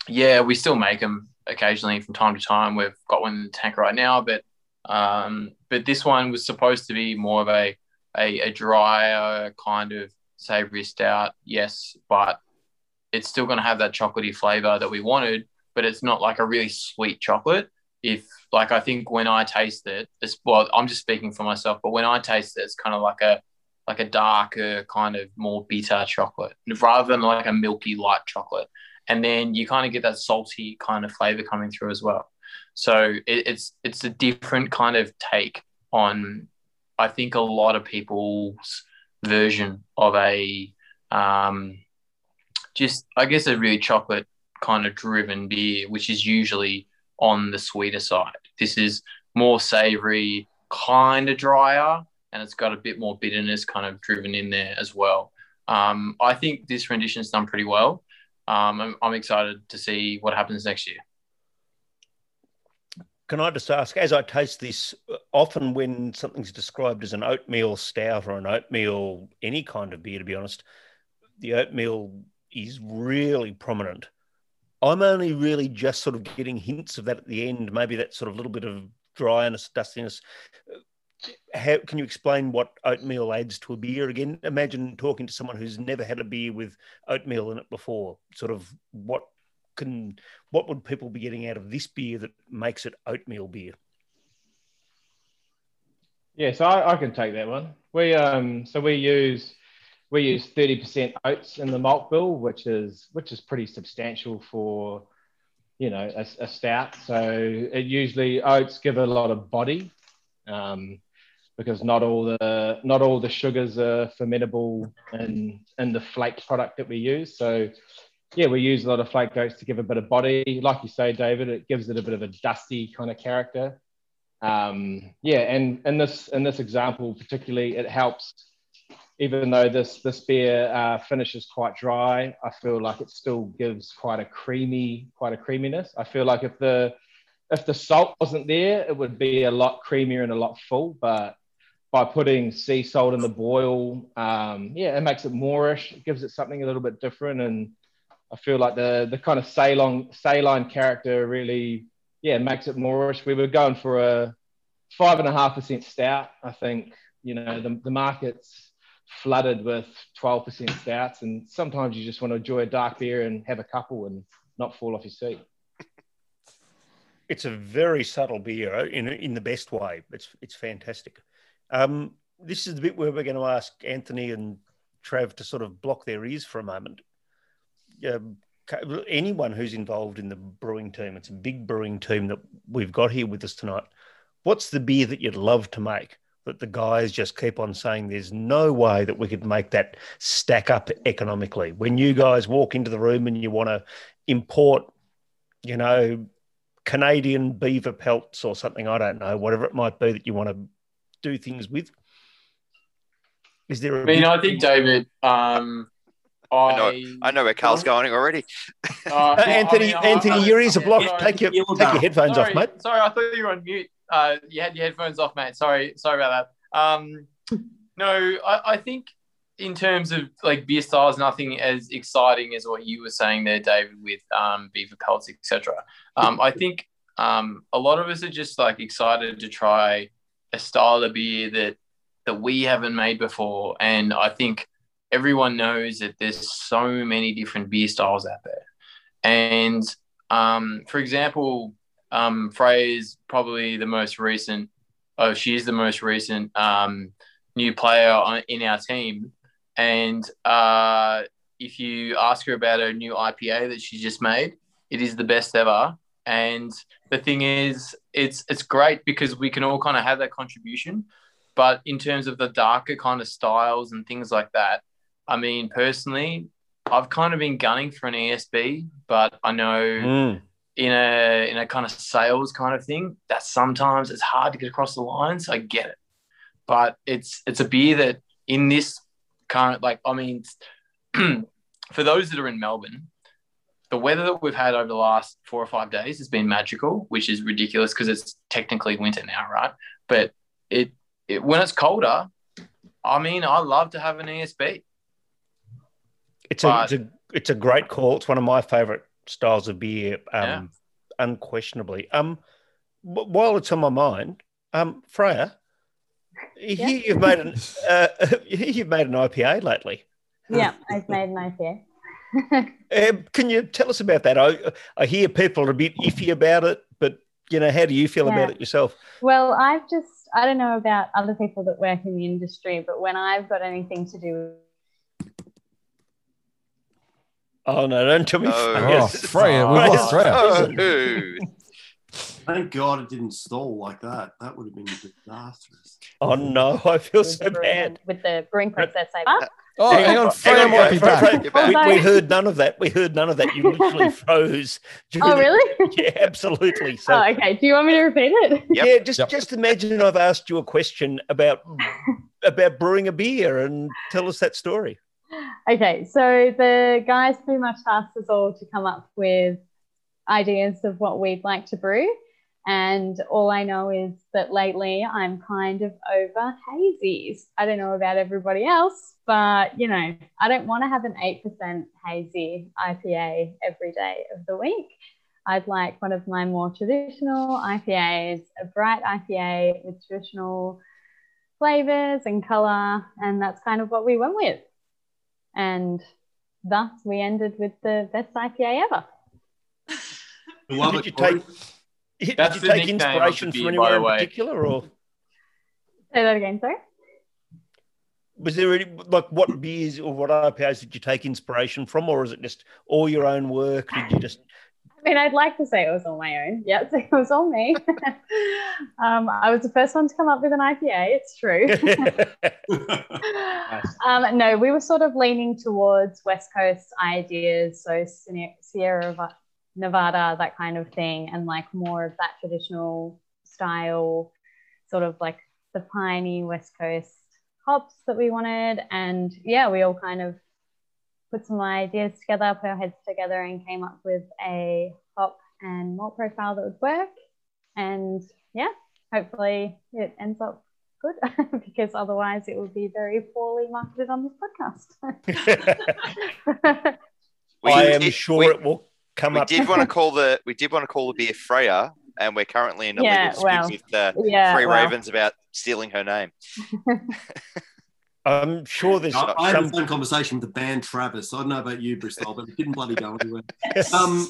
yeah, we still make them occasionally from time to time. We've got one in the tank right now, but this one was supposed to be more of a drier kind of savory stout, yes, but it's still going to have that chocolatey flavor that we wanted, but it's not like a really sweet chocolate. If like, I think when I taste it, I'm just speaking for myself, but when I taste it, it's kind of like a darker kind of more bitter chocolate rather than like a milky light chocolate. And then you kind of get that salty kind of flavor coming through as well. So it's a different kind of take on, I think, a lot of people's version of a just, I guess, a really chocolate kind of driven beer, which is usually on the sweeter side. This is more savory, kind of drier, and it's got a bit more bitterness kind of driven in there as well. I think this rendition's done pretty well. I'm excited to see what happens next year. Can I just ask, as I taste this, often when something's described as an oatmeal stout or an oatmeal, any kind of beer, to be honest, the oatmeal is really prominent. I'm only really just sort of getting hints of that at the end, maybe that sort of little bit of dryness, dustiness. How can you explain what oatmeal adds to a beer? Again, imagine talking to someone who's never had a beer with oatmeal in it before. Sort of what would people be getting out of this beer that makes it oatmeal beer? Yeah, so I can take that one. We use 30% oats in the malt bill, which is pretty substantial for, you know, a stout. So it usually oats give a lot of body. Because not all the sugars are fermentable in the flake product that we use. So yeah, we use a lot of flake oats to give a bit of body. Like you say, David, it gives it a bit of a dusty kind of character. And in this example particularly, it helps. Even though this beer finishes quite dry, I feel like it still gives quite a creaminess. I feel like if the salt wasn't there, it would be a lot creamier and a lot full, but by putting sea salt in the boil, it makes it moorish. It gives it something a little bit different. And I feel like the kind of saline character really, makes it moorish. We were going for a 5.5% stout. I think, you know, the market's flooded with 12% stouts, and sometimes you just want to enjoy a dark beer and have a couple and not fall off your seat. It's a very subtle beer in the best way. It's fantastic. This is the bit where we're going to ask Anthony and Trav to sort of block their ears for a moment. Anyone who's involved in the brewing team, it's a big brewing team that we've got here with us tonight. What's the beer that you'd love to make that the guys just keep on saying there's no way that we could make that stack up economically? When you guys walk into the room and you want to import, you know, Canadian beaver pelts or something, I don't know, whatever it might be that you want to do things with. Is there I think, David, I know where Carl's going already. Anthony, your ears are blocked. Take your headphones off, mate. Sorry, I thought you were on mute. You had your headphones off, mate. Sorry about that. No, I think in terms of like beer styles, nothing as exciting as what you were saying there, David, with beaver pelts, etc. I think a lot of us are just like excited to try a style of beer that we haven't made before, and I think everyone knows that there's so many different beer styles out there. And for example, Freya's probably the most recent. Oh, she's the most recent new player in our team. And if you ask her about her new IPA that she just made, it is the best ever. And the thing is, it's great because we can all kind of have that contribution. But in terms of the darker kind of styles and things like that, I mean, personally, I've kind of been gunning for an ESB, but I know in a kind of sales kind of thing, that sometimes it's hard to get across the lines. I get it. But it's a beer that in this current, like, I mean, for those that are in Melbourne, the weather that we've had over the last 4 or 5 days has been magical, which is ridiculous because it's technically winter now, right? But it when it's colder, I mean, I love to have an ESB. It's a great call. It's one of my favourite styles of beer, unquestionably. While it's on my mind, Freya, you've made an IPA lately. Yeah, I've made an IPA. Can you tell us about that? I hear people are a bit iffy about it, but you know, how do you feel about it yourself? Well, I don't know about other people that work in the industry, but when I've got anything to do with don't tell me. Freya, we lost Freya. Thank God it didn't stall like that. That would have been disastrous. Oh no, I feel so bad with the brewing process. Oh, hang on, Freya might be back. We heard none of that. You literally froze. Oh, really? Yeah, absolutely. So, oh, okay. Do you want me to repeat it? Yep. Yeah, just imagine I've asked you a question about brewing a beer, and tell us that story. Okay, so the guys pretty much asked us all to come up with ideas of what we'd like to brew, and all I know is that lately I'm kind of over hazies. I don't know about everybody else, but, you know, I don't want to have an 8% hazy IPA every day of the week. I'd like one of my more traditional IPAs, a bright IPA with traditional flavours and colour, and that's kind of what we went with. And thus we ended with the best IPA ever. Did you take inspiration from anywhere in particular? Or say that again, sorry? Was there any, like, what beers or what IPAs did you take inspiration from, or is it just all your own work? Did you just? I mean, I'd like to say it was all my own. Yeah, it was all me. I was the first one to come up with an IPA. It's true. Nice. No, we were sort of leaning towards West Coast ideas, so Sierra Nevada, that kind of thing, and like more of that traditional style, sort of like the piney West Coast hops that we wanted. And yeah, we all kind of put some ideas together, put our heads together, and came up with a hop and malt profile that would work. And yeah, hopefully it ends up good because otherwise it would be very poorly marketed on this podcast. I am sure it will come up. We did want to call the beer Freya, and we're currently in a legal dispute with Ravens about stealing her name. I'm sure there's. I had the same conversation with the band Travis. I don't know about you, Bristol, but it didn't bloody go anywhere. The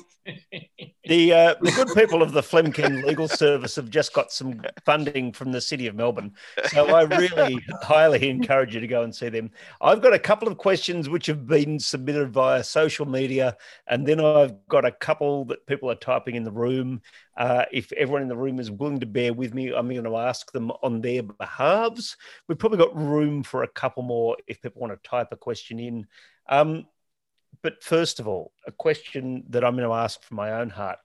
good people of the Flemkin Legal Service have just got some funding from the City of Melbourne, so I really highly encourage you to go and see them. I've got a couple of questions which have been submitted via social media, and then I've got a couple that people are typing in the room. If everyone in the room is willing to bear with me, I'm going to ask them on their behalves. We've probably got room for a couple more if people want to type a question in. But first of all, a question that I'm going to ask from my own heart.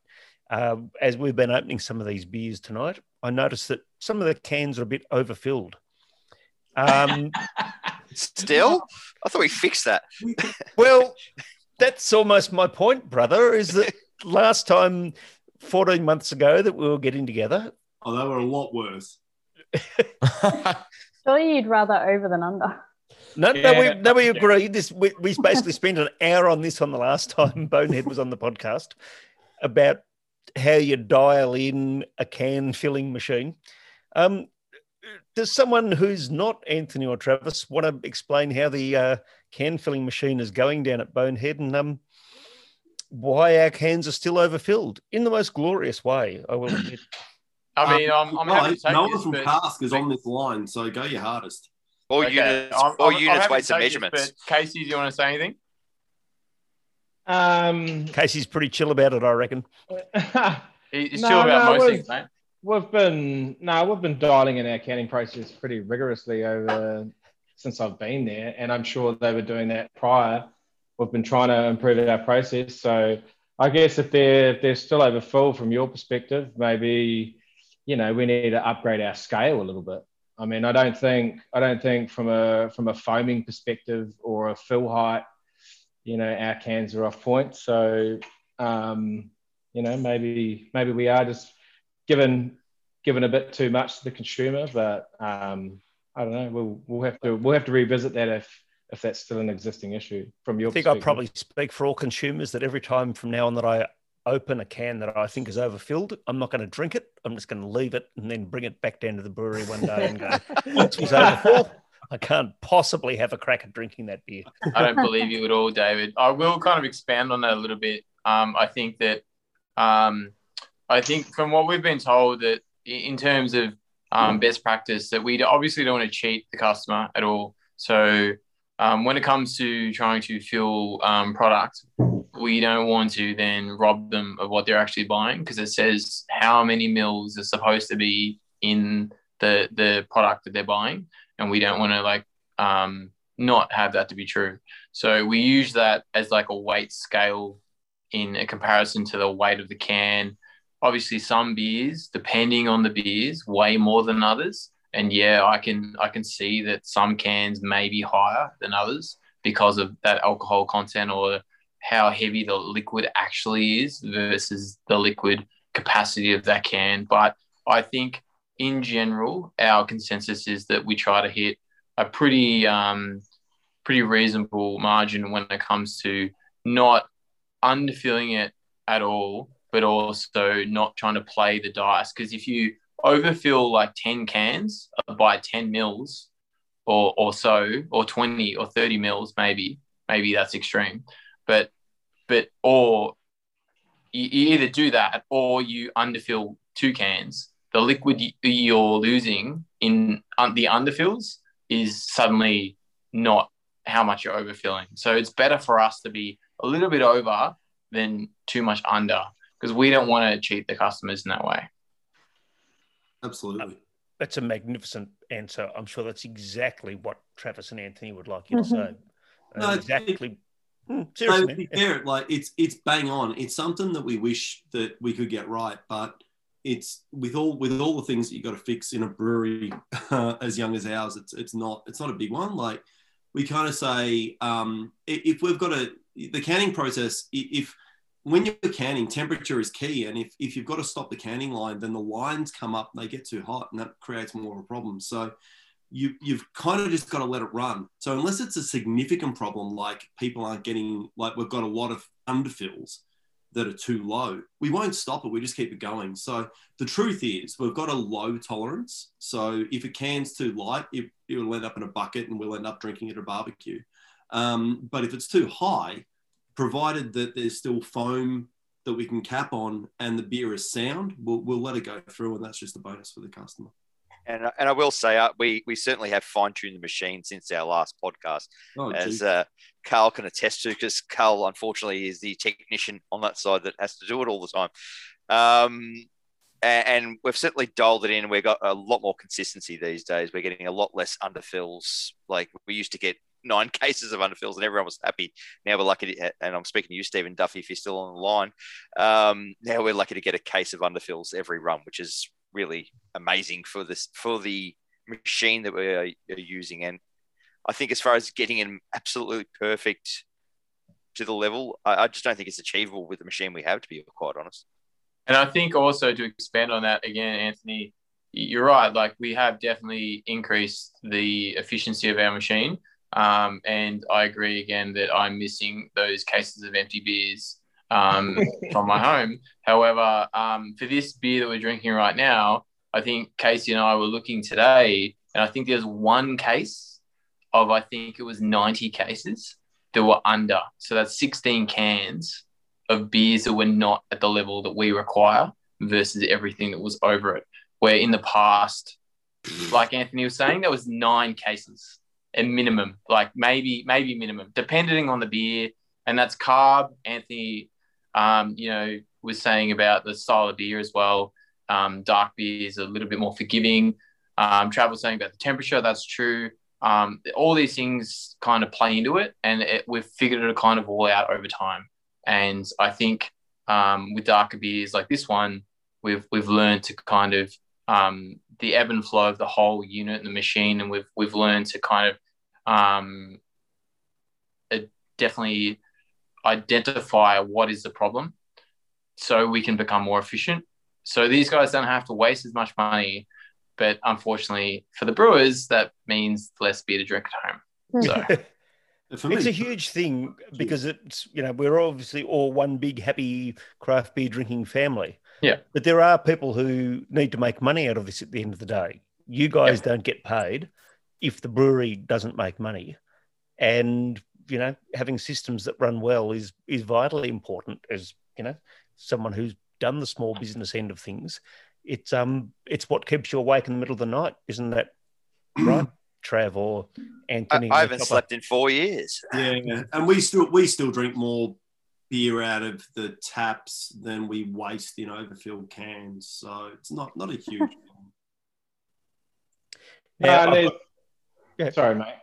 As we've been opening some of these beers tonight, I noticed that some of the cans are a bit overfilled. Still? I thought we fixed that. Well, that's almost my point, brother, is that last time, 14 months ago, that we were getting together. Oh, they were a lot worse. Surely you'd rather over than under. No, we agree. We basically spent an hour on this on the last time Bonehead was on the podcast about how you dial in a can filling machine. Does someone who's not Anthony or Travis want to explain how the can filling machine is going down at Bonehead and why our cans are still overfilled in the most glorious way? I will admit. I mean, I'm happy to take no one from Cask is on this line, so go your hardest. All units, weights, and measurements. Casey, do you want to say anything? Casey's pretty chill about it, I reckon. He's chill about most things, mate. We've been dialing in our canning process pretty rigorously over since I've been there, and I'm sure they were doing that prior. We've been trying to improve our process, so I guess if they're still overfull from your perspective, maybe we need to upgrade our scale a little bit. I mean, I don't think from a foaming perspective or a fill height, our cans are off point. So, maybe we are just giving a bit too much to the consumer. But I don't know. We'll have to revisit that if that's still an existing issue from your perspective. I think I probably speak for all consumers that every time from now on that I open a can that I think is overfilled, I'm not going to drink it. I'm just going to leave it and then bring it back down to the brewery one day and go, this was overfull. I can't possibly have a crack at drinking that beer. I don't believe you at all, David. I will kind of expand on that a little bit. I think from what we've been told that in terms of best practice, that we obviously don't want to cheat the customer at all. So when it comes to trying to fill product, we don't want to then rob them of what they're actually buying, because it says how many mils are supposed to be in the product that they're buying. And we don't want to not have that to be true. So we use that as like a weight scale in a comparison to the weight of the can. Obviously some beers, depending on the beers, weigh more than others. And yeah, I can see that some cans may be higher than others because of that alcohol content or how heavy the liquid actually is versus the liquid capacity of that can. But I think in general, our consensus is that we try to hit a pretty reasonable margin when it comes to not underfilling it at all, but also not trying to play the dice. Because if you overfill like 10 cans by 10 mils or so, or 20 or 30 mils, maybe that's extreme. But or you either do that or you underfill 2 cans. The liquid you're losing in the underfills is suddenly not how much you're overfilling. So it's better for us to be a little bit over than too much under, because we don't want to cheat the customers in that way. Absolutely. That's a magnificent answer. I'm sure that's exactly what Travis and Anthony would like you to say. No, exactly. Seriously. It's bang on. It's something that we wish that we could get right, but it's with all the things that you got to fix in a brewery as young as ours, it's not a big one. Like we kind of say, if we've got the canning process, if when you're canning, temperature is key, and if you've got to stop the canning line, then the lines come up and they get too hot, and that creates more of a problem. So you've kind of just got to let it run. So unless it's a significant problem, like people aren't getting, like we've got a lot of underfills that are too low, we won't stop it. We just keep it going. So the truth is we've got a low tolerance. So if a can's too light, it will end up in a bucket and we'll end up drinking it at a barbecue. But if it's too high, provided that there's still foam that we can cap on and the beer is sound, we'll let it go through. And that's just a bonus for the customer. And I will say, we certainly have fine-tuned the machine since our last podcast, as Carl can attest to, because Carl, unfortunately, is the technician on that side that has to do it all the time. And we've certainly dialed it in. We've got a lot more consistency these days. We're getting a lot less underfills. Like we used to get 9 cases of underfills and everyone was happy. Now we're lucky to, and I'm speaking to you, Stephen Duffy, if you're still on the line. Now we're lucky to get a case of underfills every run, which is really amazing for the machine that we are using. And I think as far as getting it absolutely perfect to the level, I just don't think it's achievable with the machine we have, to be quite honest. And I think also to expand on that again, Anthony, you're right. Like we have definitely increased the efficiency of our machine. And I agree again that I'm missing those cases of empty beers from my home. However, for this beer that we're drinking right now, I think Casey and I were looking today, and I think there's one case of, I think it was 90 cases that were under. So that's 16 cans of beers that were not at the level that we require versus everything that was over it. Where in the past, like Anthony was saying, there was 9 cases at minimum, like maybe minimum, depending on the beer, And that's carb. Anthony, was saying about the style of beer as well. Dark beer is a little bit more forgiving. Travel saying about the temperature, that's true. All these things kind of play into it, and we've figured it kind of all out over time. And I think with darker beers like this one, we've learned to kind of the ebb and flow of the whole unit and the machine, and we've learned to kind of definitely identify what is the problem, so we can become more efficient. So these guys don't have to waste as much money, but unfortunately for the brewers, that means less beer to drink at home. So. It's a huge thing because it's, we're obviously all one big happy craft beer drinking family. Yeah. But there are people who need to make money out of this at the end of the day. You guys don't get paid if the brewery doesn't make money. And, having systems that run well is vitally important as, someone who's done the small business end of things. It's what keeps you awake in the middle of the night, isn't that right? Trav or Anthony? I haven't slept in 4 years. Yeah, and we still drink more beer out of the taps than we waste in overfilled cans, so it's not a huge problem. Sorry, mate.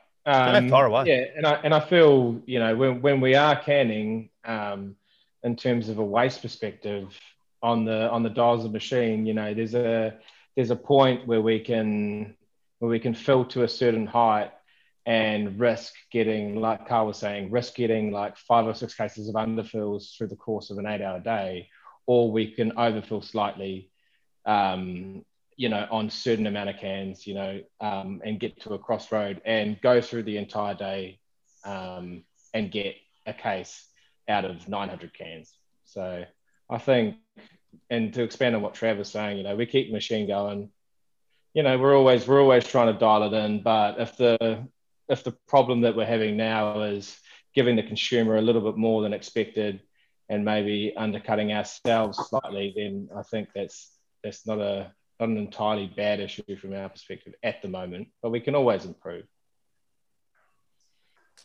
Far away. Yeah, and I feel when we are canning, in terms of a waste perspective on the dials of machine, there's a point where we can fill to a certain height and risk getting, like Carl was saying, like 5 or 6 cases of underfills through the course of an 8-hour day, or we can overfill slightly, on certain amount of cans, and get to a crossroad and go through the entire day and get a case out of 900 cans. So I think, and to expand on what Trav was saying, we keep the machine going. We're always trying to dial it in, but if the problem that we're having now is giving the consumer a little bit more than expected and maybe undercutting ourselves slightly, then I think that's not an entirely bad issue from our perspective at the moment, but we can always improve.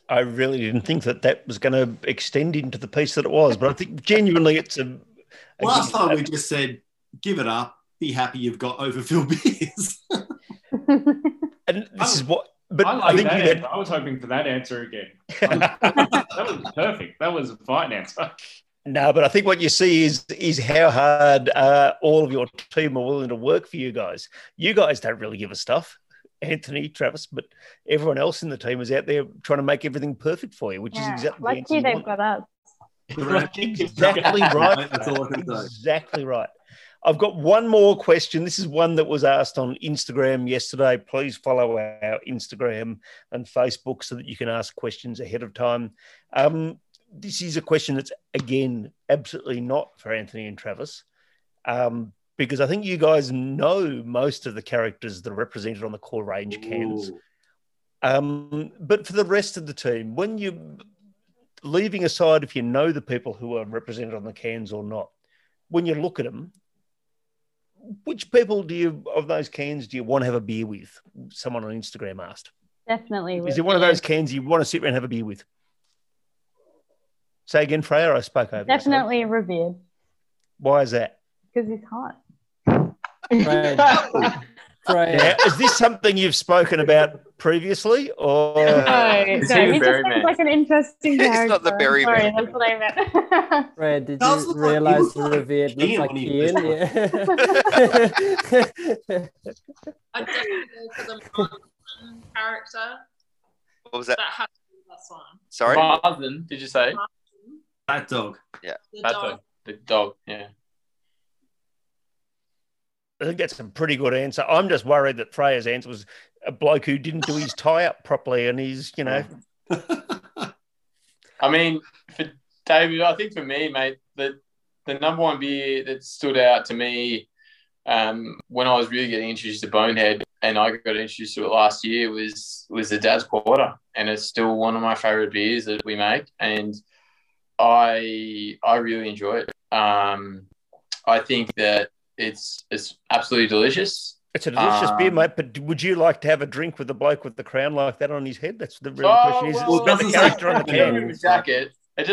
I really didn't think that was going to extend into the piece that it was, but I think genuinely it's a... Last time we just said, give it up. Be happy you've got overfilled beers. And this is what... But I think that answer. I was hoping for that answer again. That was perfect. That was a fine answer. No, but I think what you see is how hard all of your team are willing to work for you guys. You guys don't really give a stuff, Anthony, Travis, but everyone else in the team is out there trying to make everything perfect for you, which is exactly... Like you, they've got us. Exactly right. That's all I can say. Exactly right. I've got one more question. This is one that was asked on Instagram yesterday. Please follow our Instagram and Facebook so that you can ask questions ahead of time. This is a question that's, again, absolutely not for Anthony and Travis, because I think you guys know most of the characters that are represented on the core range cans. But for the rest of the team, when you're leaving aside if you know the people who are represented on the cans or not, when you look at them, which people of those cans do you want to have a beer with? Someone on Instagram asked. Definitely. Is it one of those cans you want to sit around and have a beer with? Say again, Freya, I spoke over. Definitely Revered. Why is that? Because he's hot. Freya. Now, is this something you've spoken about previously? Or no, he just seems like an interesting character. It's not the berry man. Sorry, that's what I meant. Fred, did you realise the Revered looks like Ian? Yeah. I definitely go for the Marzen character. What was that? That has to be the last one. Sorry? Marzen, did you say? Fat Dog. Yeah. Fat Dog. The dog, yeah. I think that's a pretty good answer. I'm just worried that Freya's answer was a bloke who didn't do his tie-up properly and he's. I mean, for David, I think for me, mate, the number one beer that stood out to me when I was really getting introduced to Bonehead, and I got introduced to it last year, was the Dad's Porter, and it's still one of my favourite beers that we make, and I really enjoy it. I think that it's absolutely delicious. It's a delicious beer, mate. But would you like to have a drink with the bloke with the crown like that on his head? That's the real question. Is it about the character on the can? Jacket, It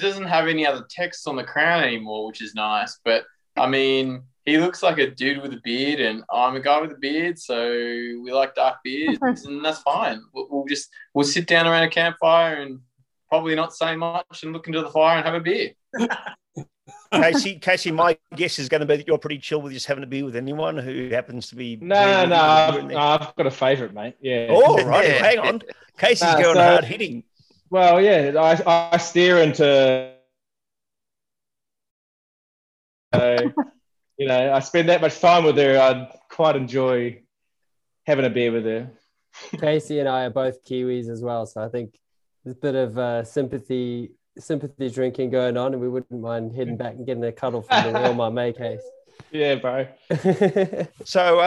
doesn't have any other text on the crown anymore, which is nice. But I mean, he looks like a dude with a beard, and I'm a guy with a beard, so we like dark beards, and that's fine. We'll sit down around a campfire and probably not say much, and look into the fire and have a beer. Casey, my guess is going to be that you're pretty chill with just having a beer with anyone who happens to be. No, I've got a favourite, mate. Yeah. Oh, right. Yeah. Hang on, Casey's going hard hitting. Well, yeah, I steer into, you know, I spend that much time with her. I'd quite enjoy having a beer with her. Casey and I are both Kiwis as well, so I think there's a bit of sympathy drinking going on, and we wouldn't mind heading back and getting a cuddle from the warm my May case. Yeah, bro. So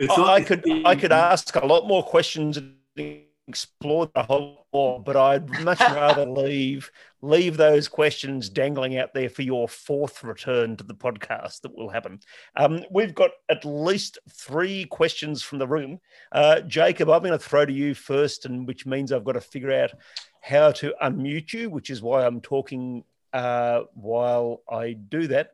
I could ask a lot more questions and explore the whole lot, but I'd much rather leave those questions dangling out there for your fourth return to the podcast that will happen. We've got at least 3 questions from the room. Jacob, I'm going to throw to you first, and which means I've got to figure out how to unmute you, which is why I'm talking while I do that.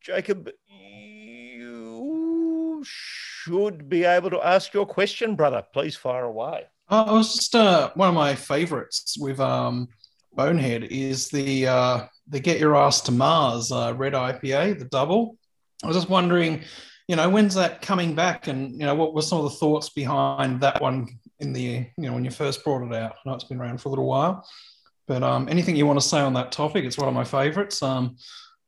Jacob, you should be able to ask your question, brother. Please fire away. I was just one of my favorites with Bonehead is the Get Your Ass to Mars Red IPA, the double. I was just wondering, you know, when's that coming back, and you know, what were some of the thoughts behind that one in the, you know, when you first brought it out? I know it's been around for a little while, but anything you want to say on that topic? It's one of my favorites.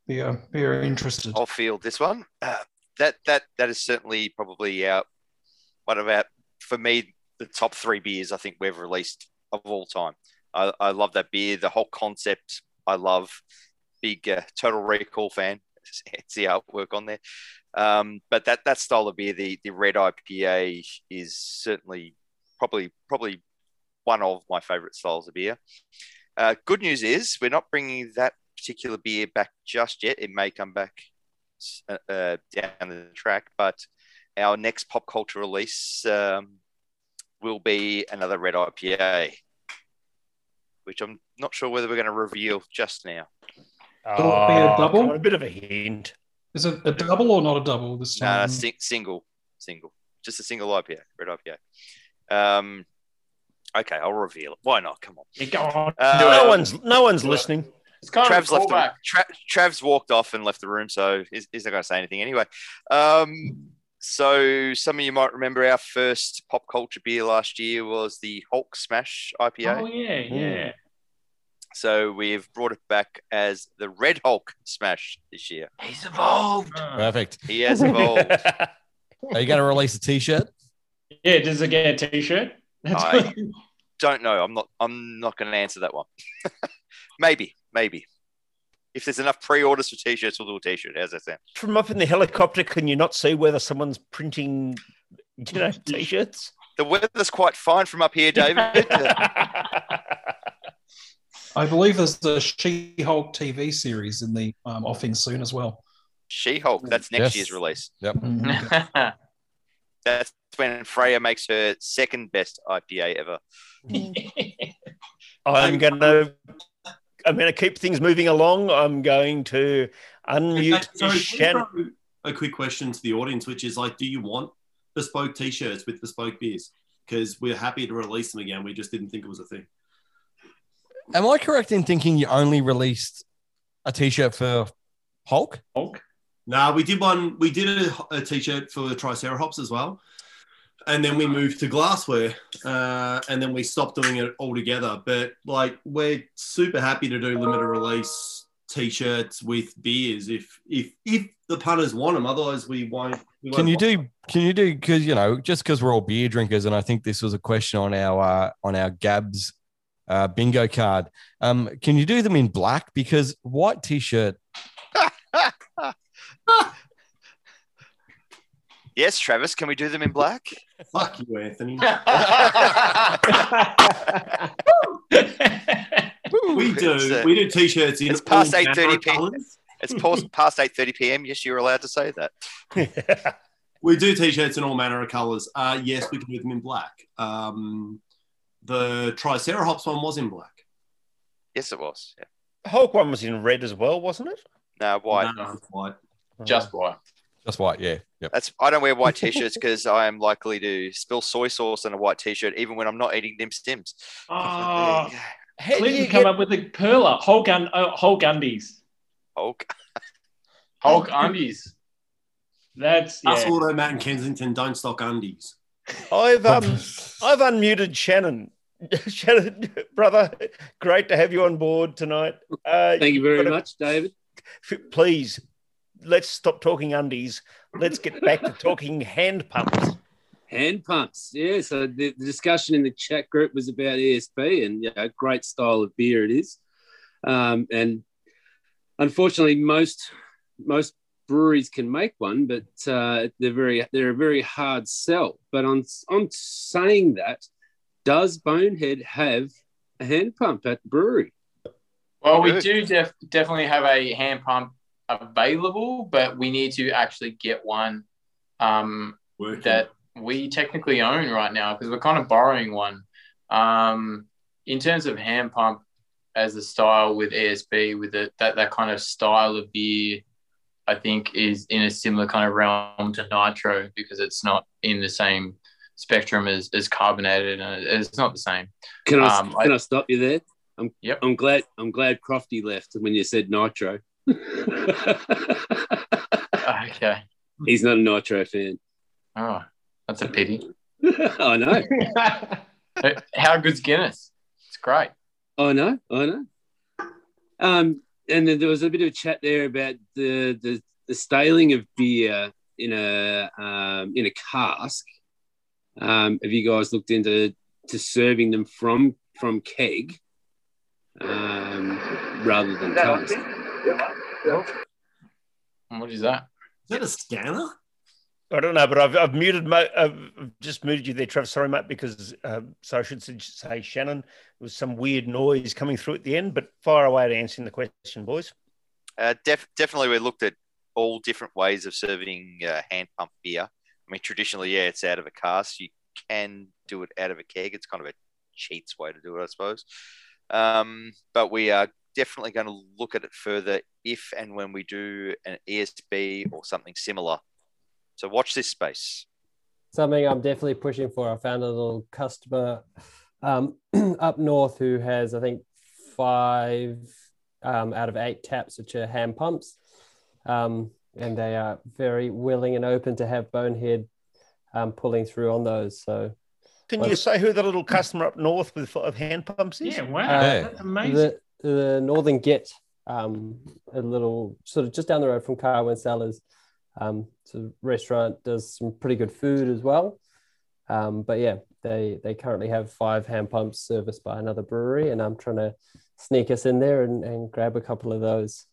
Be interested. I'll field this one. That is certainly probably one of our, for me, the top 3 beers I think we've released of all time. I love that beer. The whole concept I love. Big Total Recall fan. It's the artwork on there. But that style of beer, the Red IPA, is certainly probably one of my favourite styles of beer. Good news is we're not bringing that particular beer back just yet. It may come back down the track, but our next pop culture release will be another Red IPA, which I'm not sure whether we're going to reveal just now. Will it be a double? God, a bit of a hint. Is it a double or not a double this time? No, single. Just a single IPA, Red IPA. Okay, I'll reveal it. Why not? Come on. Yeah, go on. No one's listening. It's kind Trav's of left. Trav's walked off and left the room, so he's not going to say anything anyway. So some of you might remember our first pop culture beer last year was the Hulk Smash IPA. Oh, yeah. So we've brought it back as the Red Hulk Smash this year. He's evolved. Perfect. He has evolved. Are you going to release a T-shirt? Yeah, does it get a T-shirt? I don't know. I'm not going to answer that one. Maybe. If there's enough pre-orders for T-shirts, we'll do a T-shirt. How's that sound? From up in the helicopter, can you not see whether someone's printing, you know, T-shirts? The weather's quite fine from up here, David. I believe there's the She-Hulk TV series in the offing soon as well. She-Hulk, that's next year's release. Yep. Mm-hmm. That's when Freya makes her second best IPA ever. I'm going to keep things moving along. I'm going to unmute. Sorry, a quick question to the audience, which is like, do you want bespoke T-shirts with bespoke beers? Because we're happy to release them again. We just didn't think it was a thing. Am I correct in thinking you only released a T-shirt for Hulk? No, we did one. We did a T-shirt for Tricerahops as well. And then we moved to glassware, and then we stopped doing it altogether. But like, we're super happy to do limited release T-shirts with beers if the punters want them. Otherwise, we won't. Can you do? Because you know, just because we're all beer drinkers, and I think this was a question on our Gabs bingo card. Can you do them in black? Because white T-shirt. Yes, Travis, can we do them in black? Fuck you, Anthony. We do T-shirts in. It's past 8:30 p.m. It's past 8:30 p.m. Yes, you're allowed to say that. We do T-shirts in all manner of colours. Yes, we can do them in black. The Tricerahops one was in black. Yes, it was. Yeah. Hulk one was in red as well, wasn't it? No, white. No, white. Just white. Just white, yeah. Yep. I don't wear white T-shirts because I am likely to spill soy sauce on a white T-shirt even when I'm not eating them stems. Oh, Clint can come up with a perler. Hulk undies. Hulk undies. That's us, Auto, Matt and Kensington don't stock undies. I've unmuted Shannon. Shannon, brother, great to have you on board tonight. Thank you very much, David. Please, let's stop talking undies. Let's get back to talking hand pumps. Hand pumps, yeah. So the discussion in the chat group was about ESP and great style of beer it is. And unfortunately, most breweries can make one, but they're a very hard sell. But on saying that, does Bonehead have a hand pump at the brewery? Well, we do definitely have a hand pump available, but we need to actually get one that we technically own right now because we're kind of borrowing one. In terms of hand pump as a style with ESB, with that kind of style of beer, I think is in a similar kind of realm to nitro because it's not in the same spectrum as carbonated and it's not the same. Can I stop you there? I'm glad Crofty left when you said nitro. Okay. He's not a nitro fan. Oh, that's a pity. I know. How good's Guinness? It's great. I know. And then there was a bit of a chat there about the staling of beer in a cask. Have you guys looked into serving them from keg rather than cask? What is that? Is that a scanner? I don't know, but I've muted my. I've just muted you there, Trev. Sorry, mate, because so I should say Shannon. There was some weird noise coming through at the end, but fire away at answering the question, boys. Definitely, we looked at all different ways of serving hand pump beer. I mean, traditionally, yeah, it's out of a cask. You can do it out of a keg. It's kind of a cheats way to do it, I suppose. But we are definitely going to look at it further if and when we do an ESB or something similar. So watch this space. Something I'm definitely pushing for. I found a little customer up north who has, I think, 5 out of 8 taps, which are hand pumps. And they are very willing and open to have Bonehead pulling through on those. So, can you say who the little customer up north with 5 hand pumps is? Yeah, wow, that's amazing. The Northern Get, a little sort of just down the road from Carwin Sellers. It's a restaurant, does some pretty good food as well. But yeah, they currently have 5 hand pumps serviced by another brewery, and I'm trying to sneak us in there and grab a couple of those.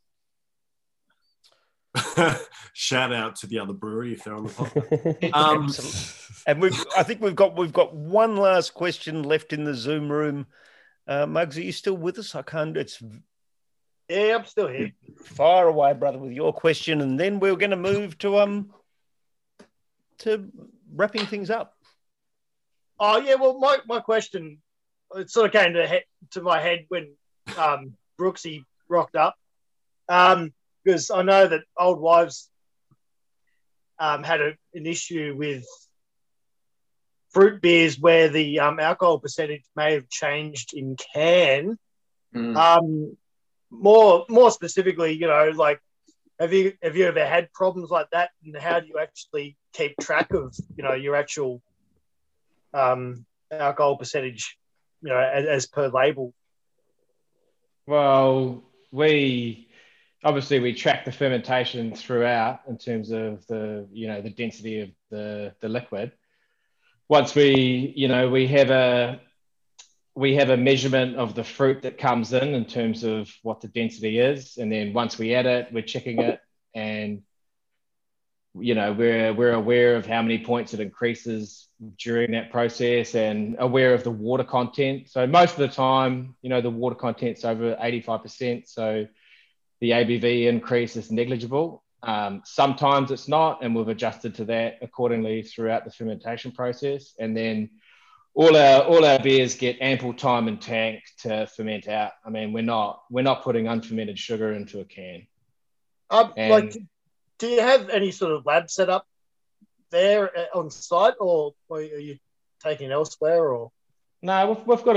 Shout out to the other brewery if they're on the podcast. And I think we've got one last question left in the Zoom room. Muggs, are you still with us? Yeah, I'm still here. Fire away, brother, with your question, and then we're going to move to wrapping things up. Oh yeah, well, my question, it sort of came to my head when Brooksy rocked up, because I know that Old Wives had an issue with fruit beers where the alcohol percentage may have changed in can. Mm. More specifically, like, have you ever had problems like that, and how do you actually keep track of, your actual alcohol percentage, as per label? Well, we track the fermentation throughout in terms of the density of the liquid. Once we have a measurement of the fruit that comes in terms of what the density is. And then once we add it, we're checking it and, we're aware of how many points it increases during that process and aware of the water content. So most of the time, the water content's over 85%. So the ABV increase is negligible. Sometimes it's not, and we've adjusted to that accordingly throughout the fermentation process. And then all our beers get ample time and tank to ferment out. I mean, we're not putting unfermented sugar into a can. Do you have any sort of lab set up there on site, or are you taking elsewhere? Or no, we've got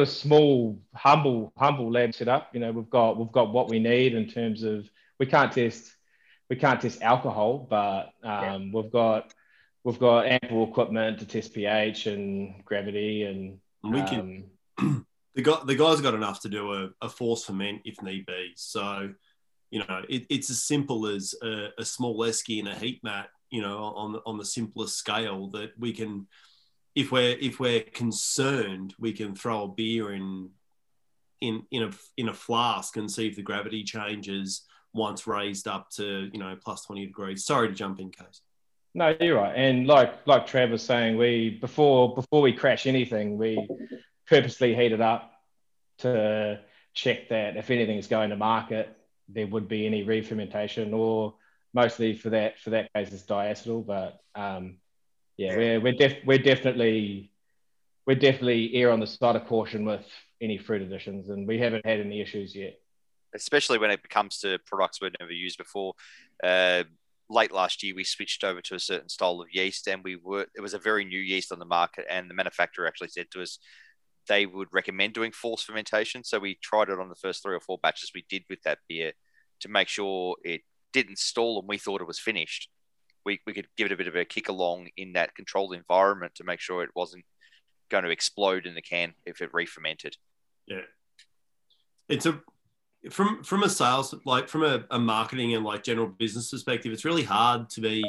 a small, humble lab set up. You know, we've got what we need in terms of we can't test alcohol, but we've got ample equipment to test pH and gravity, and we can. The guys got enough to do a force ferment if need be. So, you know, it's as simple as a small esky and a heat mat. You know, on the simplest scale that we can, if we're concerned, we can throw a beer in a flask and see if the gravity changes once raised up to, you know, plus 20 degrees. Sorry to jump in, Case. No, you're right. And like Trav was saying, we before we crash anything, we purposely heat it up to check that if anything is going to market, there would be any re-fermentation, or mostly for that case it's diacetyl, but we're definitely err on the side of caution with any fruit additions, and we haven't had any issues yet. Especially when it comes to products we've never used before. Late last year, we switched over to a certain style of yeast, and it was a very new yeast on the market, and the manufacturer actually said to us they would recommend doing forced fermentation. So we tried it on the first 3 or 4 batches we did with that beer to make sure it didn't stall and we thought it was finished. We could give it a bit of a kick along in that controlled environment to make sure it wasn't going to explode in the can if it re-fermented. Yeah. It's from a sales, like from a marketing and like general business perspective, it's really hard to be,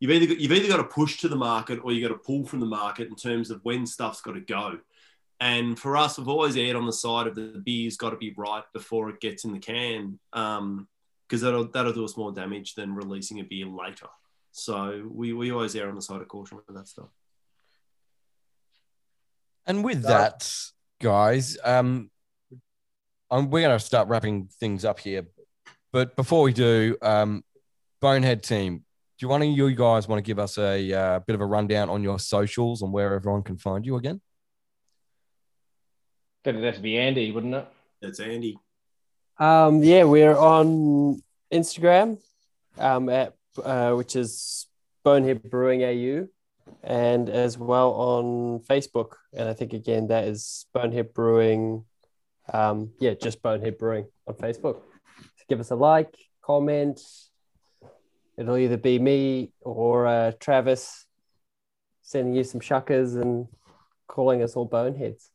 you've either got to push to the market or you got to pull from the market in terms of when stuff's got to go. And for us, we've always erred on the side of the beer's got to be right before it gets in the can. Because that'll do us more damage than releasing a beer later. So we always err on the side of caution with that stuff. And with that, guys, we're going to start wrapping things up here. But before we do, Bonehead team, do one of you guys want to give us a bit of a rundown on your socials and where everyone can find you again? That'd have to be Andy, wouldn't it? That's Andy. We're on Instagram which is Bonehead Brewing AU, and as well on Facebook. And I think again that is Bonehead Brewing. Just Bonehead Brewing on Facebook. So give us a like, comment. It'll either be me or Travis sending you some shuckers and calling us all boneheads.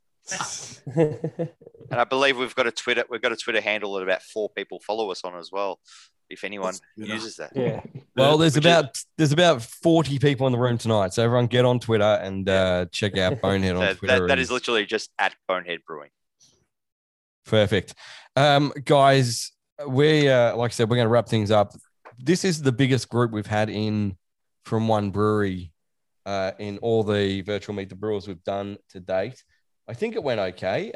And I believe we've got a Twitter handle that about 4 people follow us on as well, if anyone uses that. Yeah. Well, there's about 40 people in the room tonight, so everyone get on Twitter and check out Bonehead on Twitter. That is literally just at Bonehead Brewing. Perfect. Guys, we like I said, we're going to wrap things up. This is the biggest group we've had in from one brewery in all the virtual Meet the Brewers we've done to date. I think it went okay.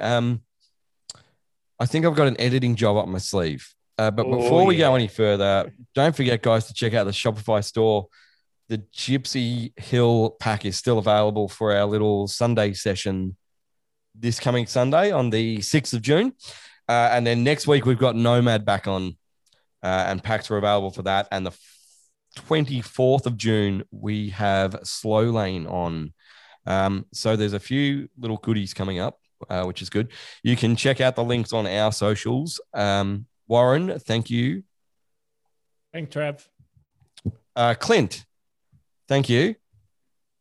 I think I've got an editing job up my sleeve. But before we go any further, don't forget, guys, to check out the Shopify store. The Gypsy Hill pack is still available for our little Sunday session this coming Sunday on the 6th of June. And then next week, we've got Nomad back on and packs are available for that. And the 24th of June, we have Slow Lane on. So there's a few little goodies coming up, which is good. You can check out the links on our socials. Warren, thank you. Thanks, Trav. Clint, thank you.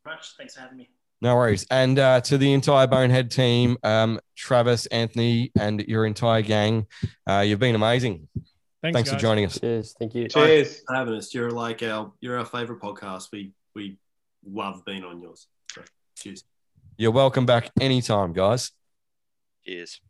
Much. Thanks for having me. No worries. And to the entire Bonehead team, Travis, Anthony, and your entire gang, you've been amazing. Thanks for joining us. Cheers. Thank you. Cheers. Thanks for having us. You're like our favorite podcast. We love being on yours. Cheers. You're welcome back anytime, guys. Cheers.